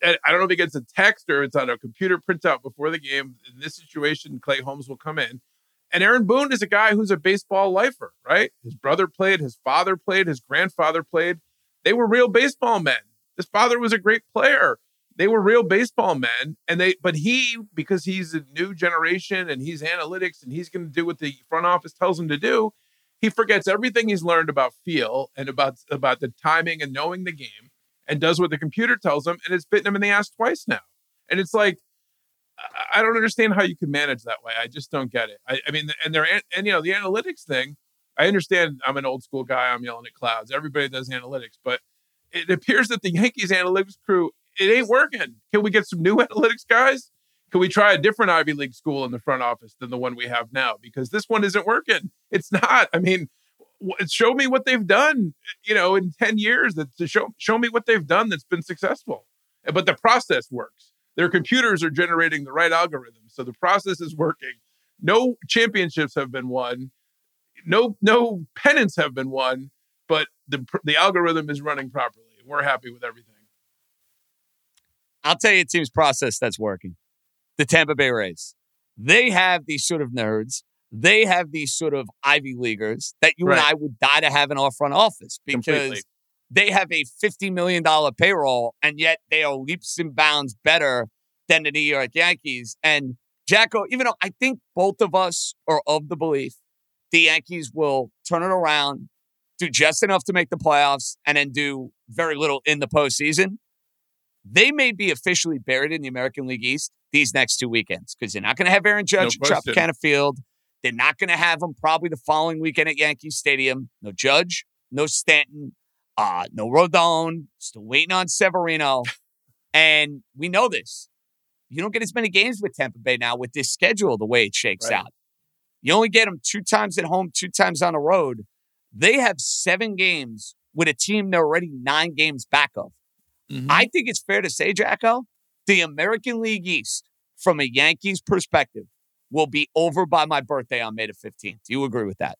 I don't know if he gets a text or it's on a computer printout before the game. In this situation, Clay Holmes will come in. And Aaron Boone is a guy who's a baseball lifer, right? His brother played, his father played, his grandfather played. They were real baseball men. His father was a great player. They were real baseball men. And they, but he, because he's a new generation and he's analytics and he's going to do what the front office tells him to do, he forgets everything he's learned about feel and about, about the timing and knowing the game, and does what the computer tells him, and it's bitten him in the ass twice now. And it's like, I don't understand how you can manage that way. I just don't get it. I, I mean, and they're, and you know, the analytics thing, I understand I'm an old school guy. I'm yelling at clouds. Everybody does analytics, but it appears that the Yankees analytics crew, it ain't working. Can we get some new analytics guys? Can we try a different Ivy League school in the front office than the one we have now? Because this one isn't working. It's not. I mean, show me what they've done, you know, in ten years, that to show, show me what they've done that's been successful. But the process works. Their computers are generating the right algorithms. So the process is working. No championships have been won. No, no pennants have been won, but the, the algorithm is running properly. We're happy with everything. I'll tell you a team's process that's working. The Tampa Bay Rays. They have these sort of nerds. They have these sort of Ivy Leaguers that you right. and I would die to have in our front office because Completely. They have a fifty million dollars payroll, and yet they are leaps and bounds better than the New York Yankees. And Jacko, even though I think both of us are of the belief the Yankees will turn it around, do just enough to make the playoffs, and then do very little in the postseason, they may be officially buried in the American League East these next two weekends because they're not going to have Aaron Judge no at Tropicana Field. They're not going to have him probably the following weekend at Yankee Stadium. No Judge, no Stanton, uh, no Rodon. Still waiting on Severino. And we know this. You don't get as many games with Tampa Bay now with this schedule, the way it shakes right. out. You only get them two times at home, two times on the road. They have seven games with a team they're already nine games back of. Mm-hmm. I think it's fair to say, Jacko, the American League East, from a Yankees perspective, will be over by my birthday on May the fifteenth. Do you agree with that?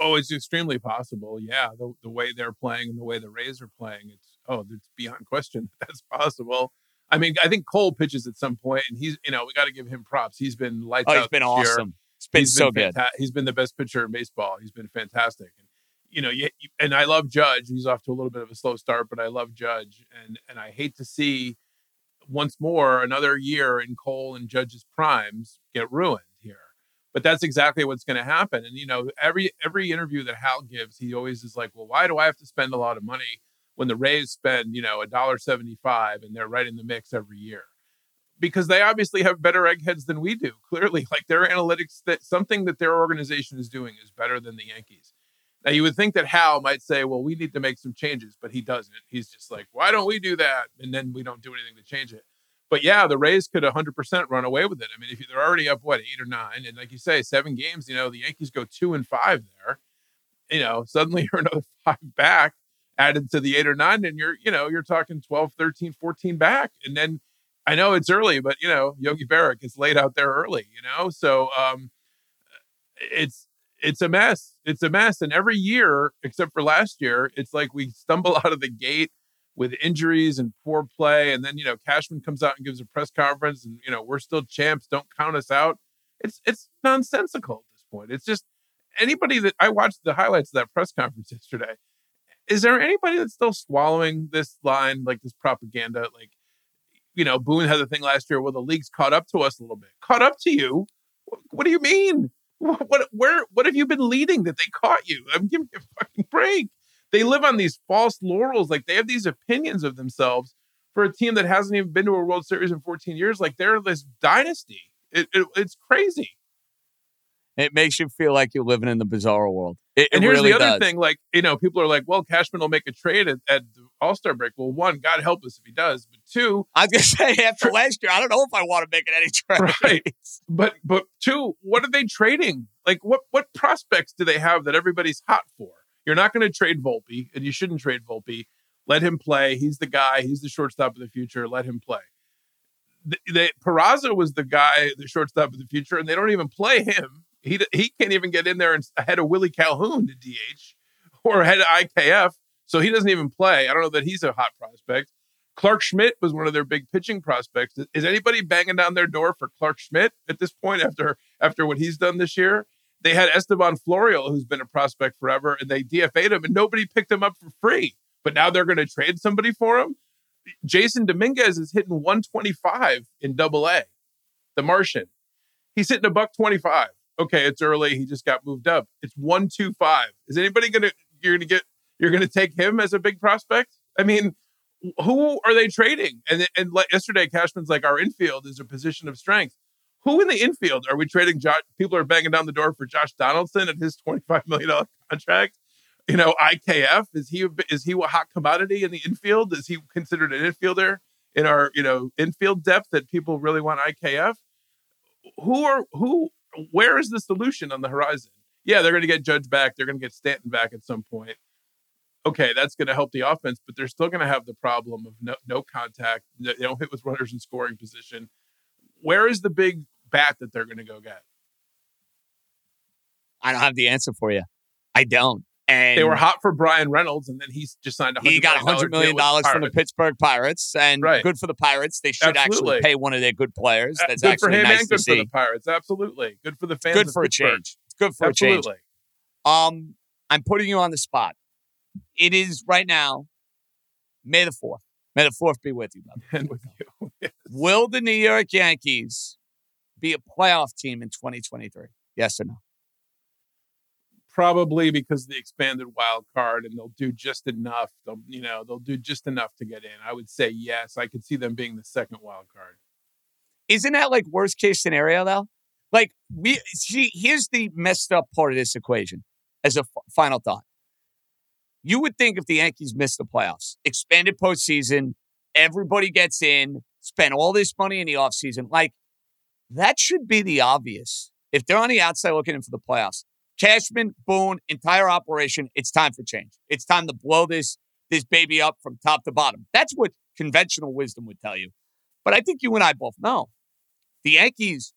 Oh, it's extremely possible. Yeah, the, the way they're playing and the way the Rays are playing, it's oh, it's beyond question that that's possible. I mean, I think Cole pitches at some point, and he's you know we got to give him props. He's been lights oh, out. He's been awesome. He's been he's so been fanta- good. He's been the best pitcher in baseball. He's been fantastic. And you know, you, you, and I love Judge. He's off to a little bit of a slow start, but I love Judge, and and I hate to see. Once more, another year in Cole and Judge's primes get ruined here. But that's exactly what's going to happen. And, you know, every every interview that Hal gives, he always is like, well, why do I have to spend a lot of money when the Rays spend, you know, one dollar seventy-five and they're right in the mix every year? Because they obviously have better eggheads than we do. Clearly, like their analytics, that something that their organization is doing is better than the Yankees. Now, you would think that Hal might say, well, we need to make some changes, but he doesn't. He's just like, why don't we do that? And then we don't do anything to change it. But yeah, the Rays could one hundred percent run away with it. I mean, if they're already up, what, eight or nine? And like you say, seven games, you know, the Yankees go two and five there. You know, suddenly you're another five back added to the eight or nine, and you're, you know, you're talking twelve, thirteen, fourteen back. And then I know it's early, but, you know, Yogi Berra gets laid out there early, you know? So um, it's, it's a mess. It's a mess. And every year, except for last year, it's like we stumble out of the gate with injuries and poor play. And then, you know, Cashman comes out and gives a press conference and, you know, we're still champs. Don't count us out. It's, it's nonsensical at this point. It's just anybody that I watched the highlights of that press conference yesterday. Is there anybody that's still swallowing this line, like this propaganda? Like, you know, Boone had the thing last year where the league's caught up to us a little bit. Caught up to you? What do you mean? What, where, what have you been leading that they caught you? I mean, give me a fucking break. They live on these false laurels. Like, they have these opinions of themselves for a team that hasn't even been to a World Series in fourteen years. Like, they're this dynasty. It, it, it's crazy. It makes you feel like you're living in the bizarre world. It, and it here's really the other does. thing. Like, you know, people are like, well, Cashman will make a trade at, at the All-Star break. Well, one, God help us if he does. But two, I was going to say, after last year, I don't know if I want to make it any trade. Right. But, but two, what are they trading? Like, what, what prospects do they have that everybody's hot for? You're not going to trade Volpe, and you shouldn't trade Volpe. Let him play. He's the guy. He's the shortstop of the future. Let him play. The, the, Peraza was the guy, the shortstop of the future, and they don't even play him. He he can't even get in there and ahead of Willie Calhoun to D H or ahead of I K F. So he doesn't even play. I don't know that he's a hot prospect. Clark Schmidt was one of their big pitching prospects. Is anybody banging down their door for Clark Schmidt at this point after after what he's done this year? They had Esteban Florio, who's been a prospect forever, and they D F A'd him, and nobody picked him up for free. But now they're going to trade somebody for him? Jason Dominguez is hitting one twenty-five in Double A, the Martian. He's hitting a buck twenty-five. Okay, it's early. He just got moved up. It's one twenty-five. Is anybody gonna you're gonna get you're gonna take him as a big prospect? I mean, who are they trading? And and like yesterday, Cashman's like, our infield is a position of strength. Who in the infield are we trading? Josh, people are banging down the door for Josh Donaldson and his twenty-five million dollars contract. You know, I K F, is he is he a hot commodity in the infield? Is he considered an infielder in our, you know, infield depth that people really want I K F? Who are who? Where is the solution on the horizon? Yeah, they're going to get Judge back. They're going to get Stanton back at some point. Okay, that's going to help the offense, but they're still going to have the problem of no, no contact. They don't hit with runners in scoring position. Where is the big bat that they're going to go get? I don't have the answer for you. I don't. And they were hot for Brian Reynolds, and then he's just signed a hundred. He got one hundred million dollars from the Pittsburgh Pirates, and right. Good for the Pirates. They should absolutely actually pay one of their good players. That's good actually for him nice and good to see. For the Pirates. Absolutely. Good for the fans. Good of for Pittsburgh. A change. It's good for absolutely. A change. Um, I'm putting you on the spot. It is right now, May the fourth. May the fourth be with you, brother. And with you. Yes. Will the New York Yankees be a playoff team in twenty twenty-three? Yes or no? Probably, because of the expanded wild card, and they'll do just enough. They'll, you know, they'll do just enough to get in. I would say yes. I could see them being the second wild card. Isn't that like worst case scenario though? Like we see, here's the messed up part of this equation. As a f- final thought, you would think if the Yankees missed the playoffs, expanded postseason, everybody gets in, spend all this money in the offseason. Like that should be the obvious. If they're on the outside looking in for the playoffs. Cashman, Boone, entire operation, it's time for change. It's time to blow this this baby up from top to bottom. That's what conventional wisdom would tell you. But I think you and I both know the Yankees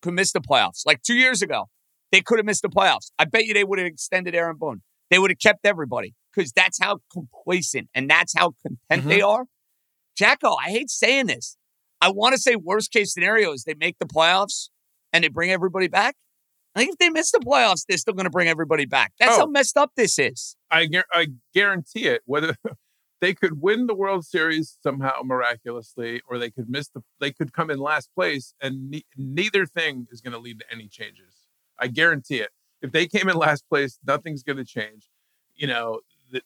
could miss the playoffs. Like two years ago, they could have missed the playoffs. I bet you they would have extended Aaron Boone. They would have kept everybody because that's how complacent and that's how content mm-hmm. they are. Jacko, I hate saying this. I want to say worst case scenario is they make the playoffs and they bring everybody back. I think if they miss the playoffs, they're still going to bring everybody back. That's oh, how messed up this is. I I guarantee it. Whether they could win the World Series somehow miraculously, or they could miss the, they could come in last place, and ne- neither thing is going to lead to any changes. I guarantee it. If they came in last place, nothing's going to change. You know,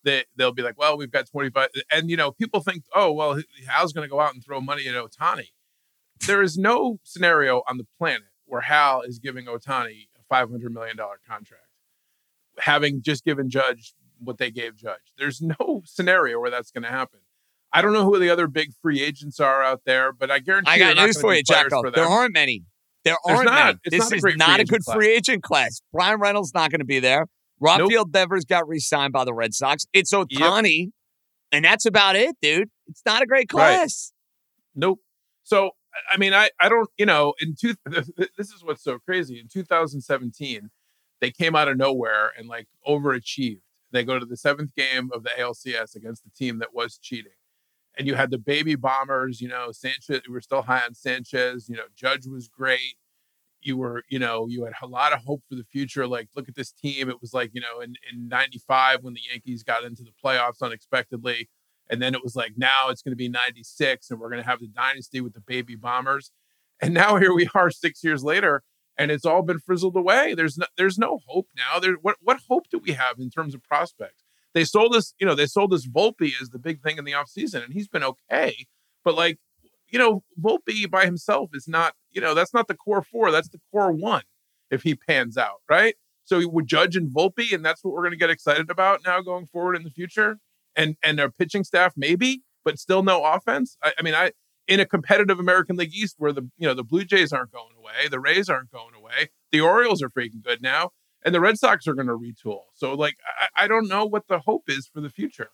they they'll be like, well, we've got twenty-five, and you know, people think, oh, well, Hal's going to go out and throw money at Ohtani. There is no scenario on the planet where Hal is giving Ohtani a five hundred million dollars contract, having just given Judge what they gave Judge. There's no scenario where that's going to happen. I don't know who the other big free agents are out there, but I guarantee I got news for you, Jacko. For there aren't many. There aren't not, many. This not is not a good class. Free agent class. Brian Reynolds not going to be there. Rafael nope. Devers got re-signed by the Red Sox. It's Ohtani, yep. and that's about it, dude. It's not a great class. Right. Nope. So, I mean, I, I don't, you know, in two, this is what's so crazy. In two thousand seventeen, they came out of nowhere and, like, overachieved. They go to the seventh game of the A L C S against the team that was cheating. And you had the baby bombers, you know, Sanchez, we were still high on Sanchez, you know, Judge was great. You were, you know, you had a lot of hope for the future. Like, look at this team. It was like, you know, in, in ninety-five when the Yankees got into the playoffs unexpectedly. And then it was like, now it's going to be ninety-six and we're going to have the dynasty with the baby bombers. And now here we are six years later and it's all been frizzled away. There's no, there's no hope now. There, what, what hope do we have in terms of prospects? They sold us, you know, they sold us Volpe as the big thing in the offseason, and he's been okay. But, like, you know, Volpe by himself is not, you know, that's not the core four. That's the core one if he pans out, right? So we would Judge and Volpe, and that's what we're going to get excited about now going forward in the future. And and our pitching staff maybe, but still no offense. I, I mean, I in a competitive American League East where the, you know, the Blue Jays aren't going away, the Rays aren't going away, the Orioles are freaking good now. And the Red Sox are going to retool. So, like, I, I don't know what the hope is for the future.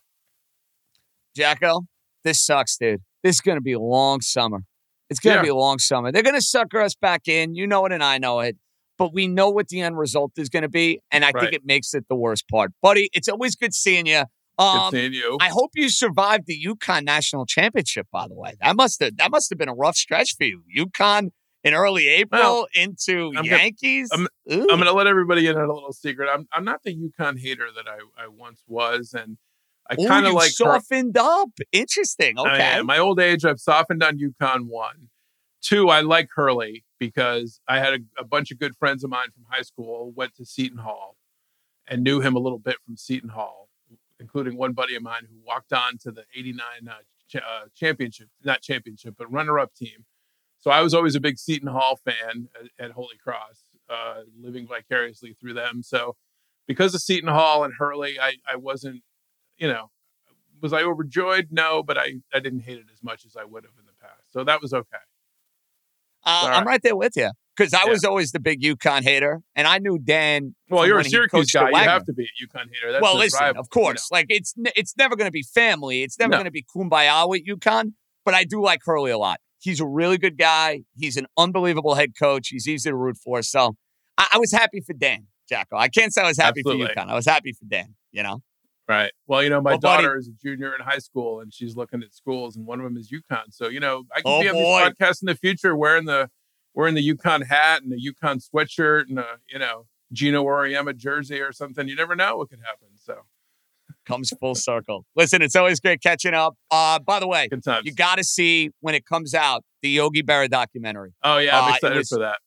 Jacko, this sucks, dude. This is going to be a long summer. It's going to yeah. be a long summer. They're going to sucker us back in. You know it and I know it. But we know what the end result is going to be. And I right. think it makes it the worst part. Buddy, it's always good seeing you. Um, good seeing you. I hope you survived the UConn National Championship, by the way. That must have that must have been a rough stretch for you. UConn. In early April, well, into I'm Yankees. Gonna, I'm, I'm going to let everybody in on a little secret. I'm I'm not the UConn hater that I, I once was, and I kind of like softened her. up. Interesting. Okay, I, in my old age, I've softened on UConn. One, two. I like Hurley because I had a, a bunch of good friends of mine from high school went to Seton Hall, and knew him a little bit from Seton Hall, including one buddy of mine who walked on to the eighty-nine uh, ch- uh, championship, not championship, but runner-up team. So I was always a big Seton Hall fan at, at Holy Cross, uh, living vicariously through them. So because of Seton Hall and Hurley, I, I wasn't, you know, was I overjoyed? No, but I, I didn't hate it as much as I would have in the past. So that was okay. Uh, right. I'm right there with you because I yeah. was always the big UConn hater, and I knew Dan. Well, you're a Syracuse guy. You have to be a UConn hater. That's well, listen, rival, of course. You know? Like, it's it's never going to be family. It's never no. going to be kumbaya with UConn, but I do like Hurley a lot. He's a really good guy. He's an unbelievable head coach. He's easy to root for. So I, I was happy for Dan, Jacko. I can't say I was happy Absolutely. for UConn. I was happy for Dan, you know? Right. Well, you know, my well, daughter buddy, is a junior in high school, and she's looking at schools, and one of them is UConn. So, you know, I can oh be on this podcast in the future wearing the wearing the UConn hat and the UConn sweatshirt and, a, you know, Gino Auriemma jersey or something. You never know what could happen, so. Comes full circle. Listen, it's always great catching up. Uh, by the way, you got to see when it comes out the Yogi Berra documentary. Oh yeah, I'm uh, excited was, for that.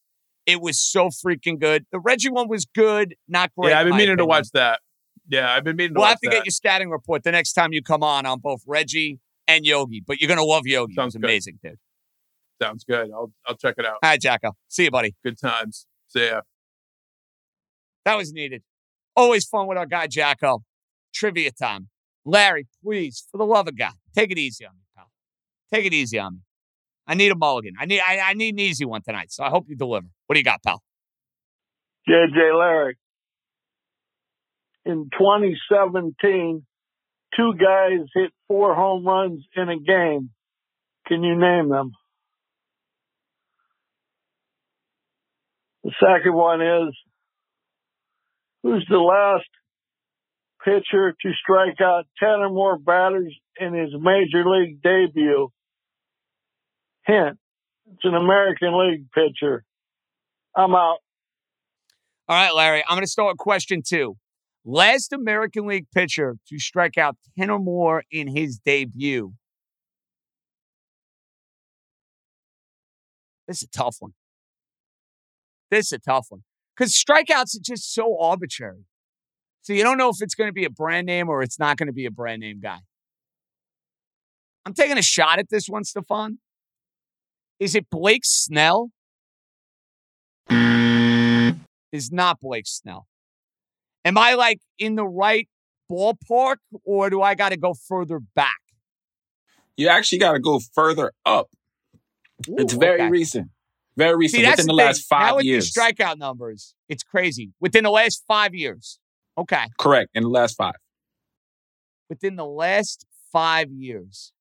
It was so freaking good. The Reggie one was good, not great. Yeah, I've been meaning opinion. to watch that. Yeah, I've been meaning to. We'll watch have to that. get your scouting report the next time you come on on both Reggie and Yogi. But you're gonna love Yogi. Sounds it was good. Amazing, dude. Sounds good. I'll I'll check it out. All right, Jacko. See you, buddy. Good times. See ya. That was needed. Always fun with our guy Jacko. Trivia time. Larry, please, for the love of God, take it easy on me, pal. Take it easy on me. I need a mulligan. I need I, I need an easy one tonight, so I hope you deliver. What do you got, pal? J J Larry, in twenty seventeen, two guys hit four home runs in a game. Can you name them? The second one is, who's the last pitcher to strike out ten or more batters in his major league debut? Hint, it's an American League pitcher. I'm out. All right, Larry, I'm going to start with question two. Last American League pitcher to strike out ten or more in his debut. This is a tough one. This is a tough one. Because strikeouts are just so arbitrary. So you don't know if it's going to be a brand name or it's not going to be a brand name guy. I'm taking a shot at this one, Stefan. Is it Blake Snell? It's not Blake Snell. Am I like in the right ballpark or do I got to go further back? You actually got to go further up. Ooh, it's very okay. recent. Very recent. See, within the, the last five now years. Now with the strikeout numbers, it's crazy. Within the last five years. Okay. Correct. In the last five. Within the last five years.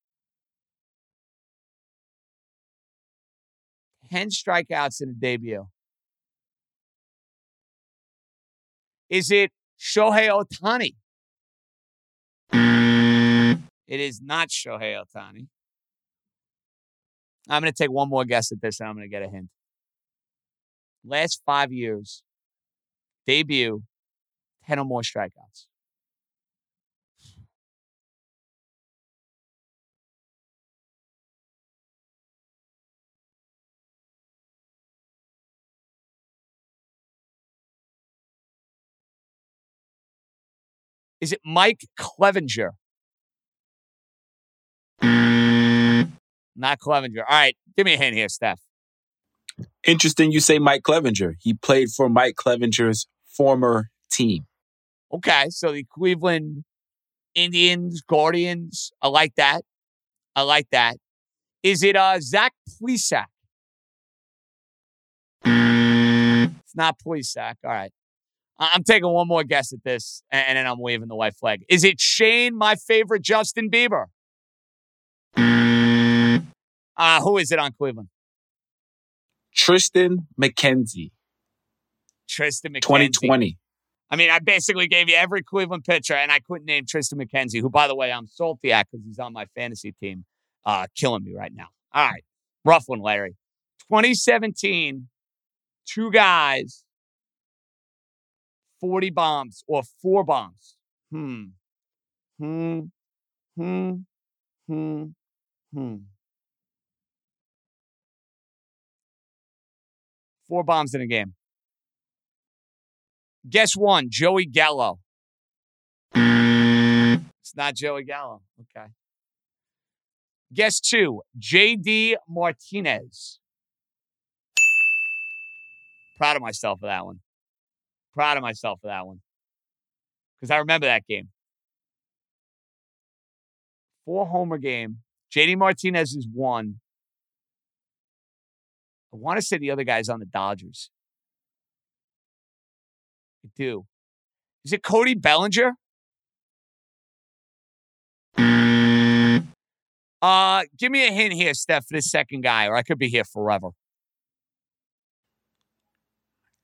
ten strikeouts in a debut. Is it Shohei Ohtani? It is not Shohei Ohtani. I'm going to take one more guess at this and I'm going to get a hint. Last five years, debut, ten or more strikeouts. Is it Mike Clevinger? Not Clevinger. All right. Give me a hint here, Steph. Interesting you say Mike Clevinger. He played for Mike Clevinger's former team. Okay. So the Cleveland Indians, Guardians. I like that. I like that. Is it uh, Zach Plesac? It's not Plesac. All right. I'm taking one more guess at this, and then I'm waving the white flag. Is it Shane, my favorite Justin Bieber? Uh, who is it on Cleveland? Tristan McKenzie. Tristan McKenzie. twenty twenty. I mean, I basically gave you every Cleveland pitcher, and I couldn't name Tristan McKenzie, who, by the way, I'm salty at because he's on my fantasy team. Uh, killing me right now. All right. Rough one, Larry. twenty seventeen, two guys. forty bombs or four bombs. Hmm. Hmm. Hmm. Hmm. Hmm. Four bombs in a game. Guess one, Joey Gallo. It's not Joey Gallo. Okay. Guess two, J D Martinez. Proud of myself for that one. Proud of myself for that one. Because I remember that game. Four homer game. J D Martinez is one. I want to say the other guy's on the Dodgers. I do. Is it Cody Bellinger? Uh, give me a hint here, Steph, for this second guy, or I could be here forever.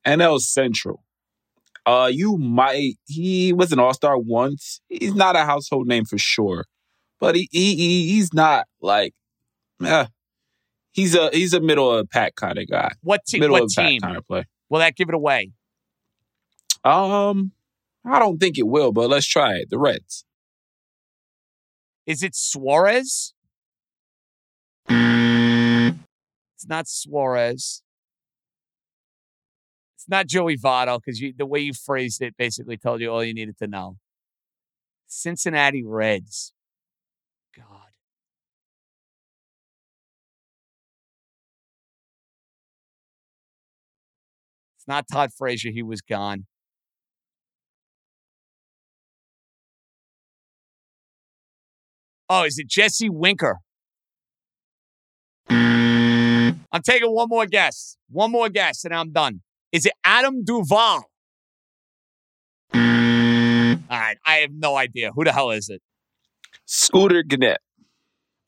N L Central. Uh, you might. He was an all-star once. He's not a household name for sure, but he, he, he he's not like. Eh. He's a he's a middle of the pack kind of guy. What, te- middle what of team? Middle of pack kind of play. Will that give it away? Um, I don't think it will, but let's try it. The Reds. Is it Suarez? It's not Suarez. It's not Joey Votto, because the way you phrased it basically told you all you needed to know. Cincinnati Reds. God. It's not Todd Frazier. He was gone. Oh, is it Jesse Winker? I'm taking one more guess. One more guess, and I'm done. Is it Adam Duvall? All right. I have no idea. Who the hell is it? Scooter Gennett.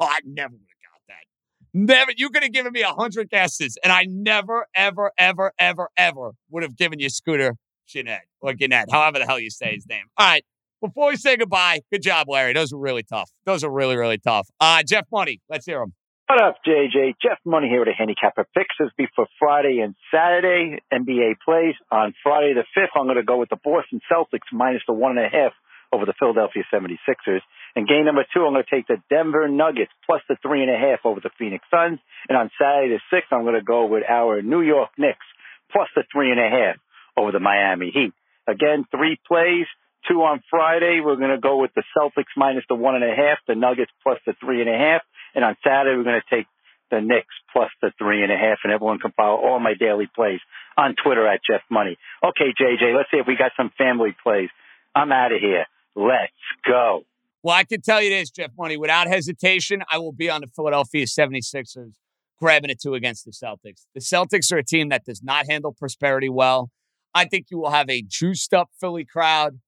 Oh, I never would have got that. Never. You could have given me one hundred guesses, and I never, ever, ever, ever, ever would have given you Scooter Gennett or Gennett, however the hell you say his name. All right. Before we say goodbye, good job, Larry. Those were really tough. Those are really, really tough. Uh, Jeff Money, let's hear him. What up, J J? Jeff Money here with a handicapper fixes before Friday and Saturday. N B A plays on Friday the fifth. I'm going to go with the Boston Celtics minus the one and a half over the Philadelphia seventy-sixers. And game number two, I'm going to take the Denver Nuggets plus the three and a half over the Phoenix Suns. And on Saturday the sixth, I'm going to go with our New York Knicks plus the three and a half over the Miami Heat. Again, three plays. Two on Friday, we're going to go with the Celtics minus the one and a half, the Nuggets plus the three and a half. And on Saturday, we're going to take the Knicks plus the three and a half. And everyone can follow all my daily plays on Twitter at Jeff Money. Okay, J J, let's see if we got some family plays. I'm out of here. Let's go. Well, I can tell you this, Jeff Money. Without hesitation, I will be on the Philadelphia seventy-sixers grabbing a two against the Celtics. The Celtics are a team that does not handle prosperity well. I think you will have a juiced up Philly crowd.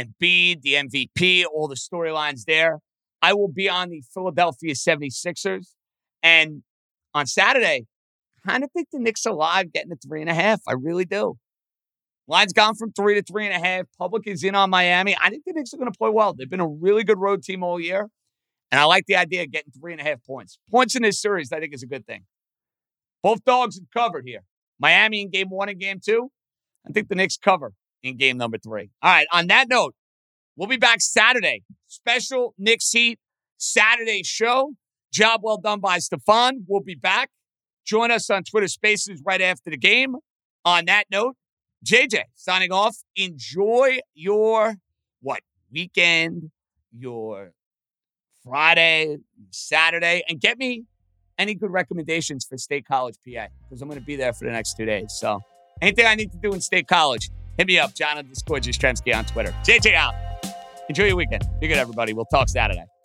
Embiid, the M V P, all the storylines there. I will be on the Philadelphia seventy-sixers. And on Saturday, I kind of think the Knicks are live getting to three and a half. I really do. Line's gone from three to three and a half. Public is in on Miami. I think the Knicks are going to play well. They've been a really good road team all year. And I like the idea of getting three and a half points. Points in this series, I think, is a good thing. Both dogs have covered here. Miami in game one and game two. I think the Knicks cover in game number three. All right, on that note, we'll be back Saturday. Special Knicks Heat Saturday show. Job well done by Stefan. We'll be back. Join us on Twitter Spaces right after the game. On that note, J J signing off. Enjoy your, what, weekend, your Friday, Saturday, and get me any good recommendations for State College P A because I'm going to be there for the next two days. So anything I need to do in State College, hit me up, John underscore Jastrzemski on Twitter. J J out. Enjoy your weekend. Be good, everybody. We'll talk Saturday.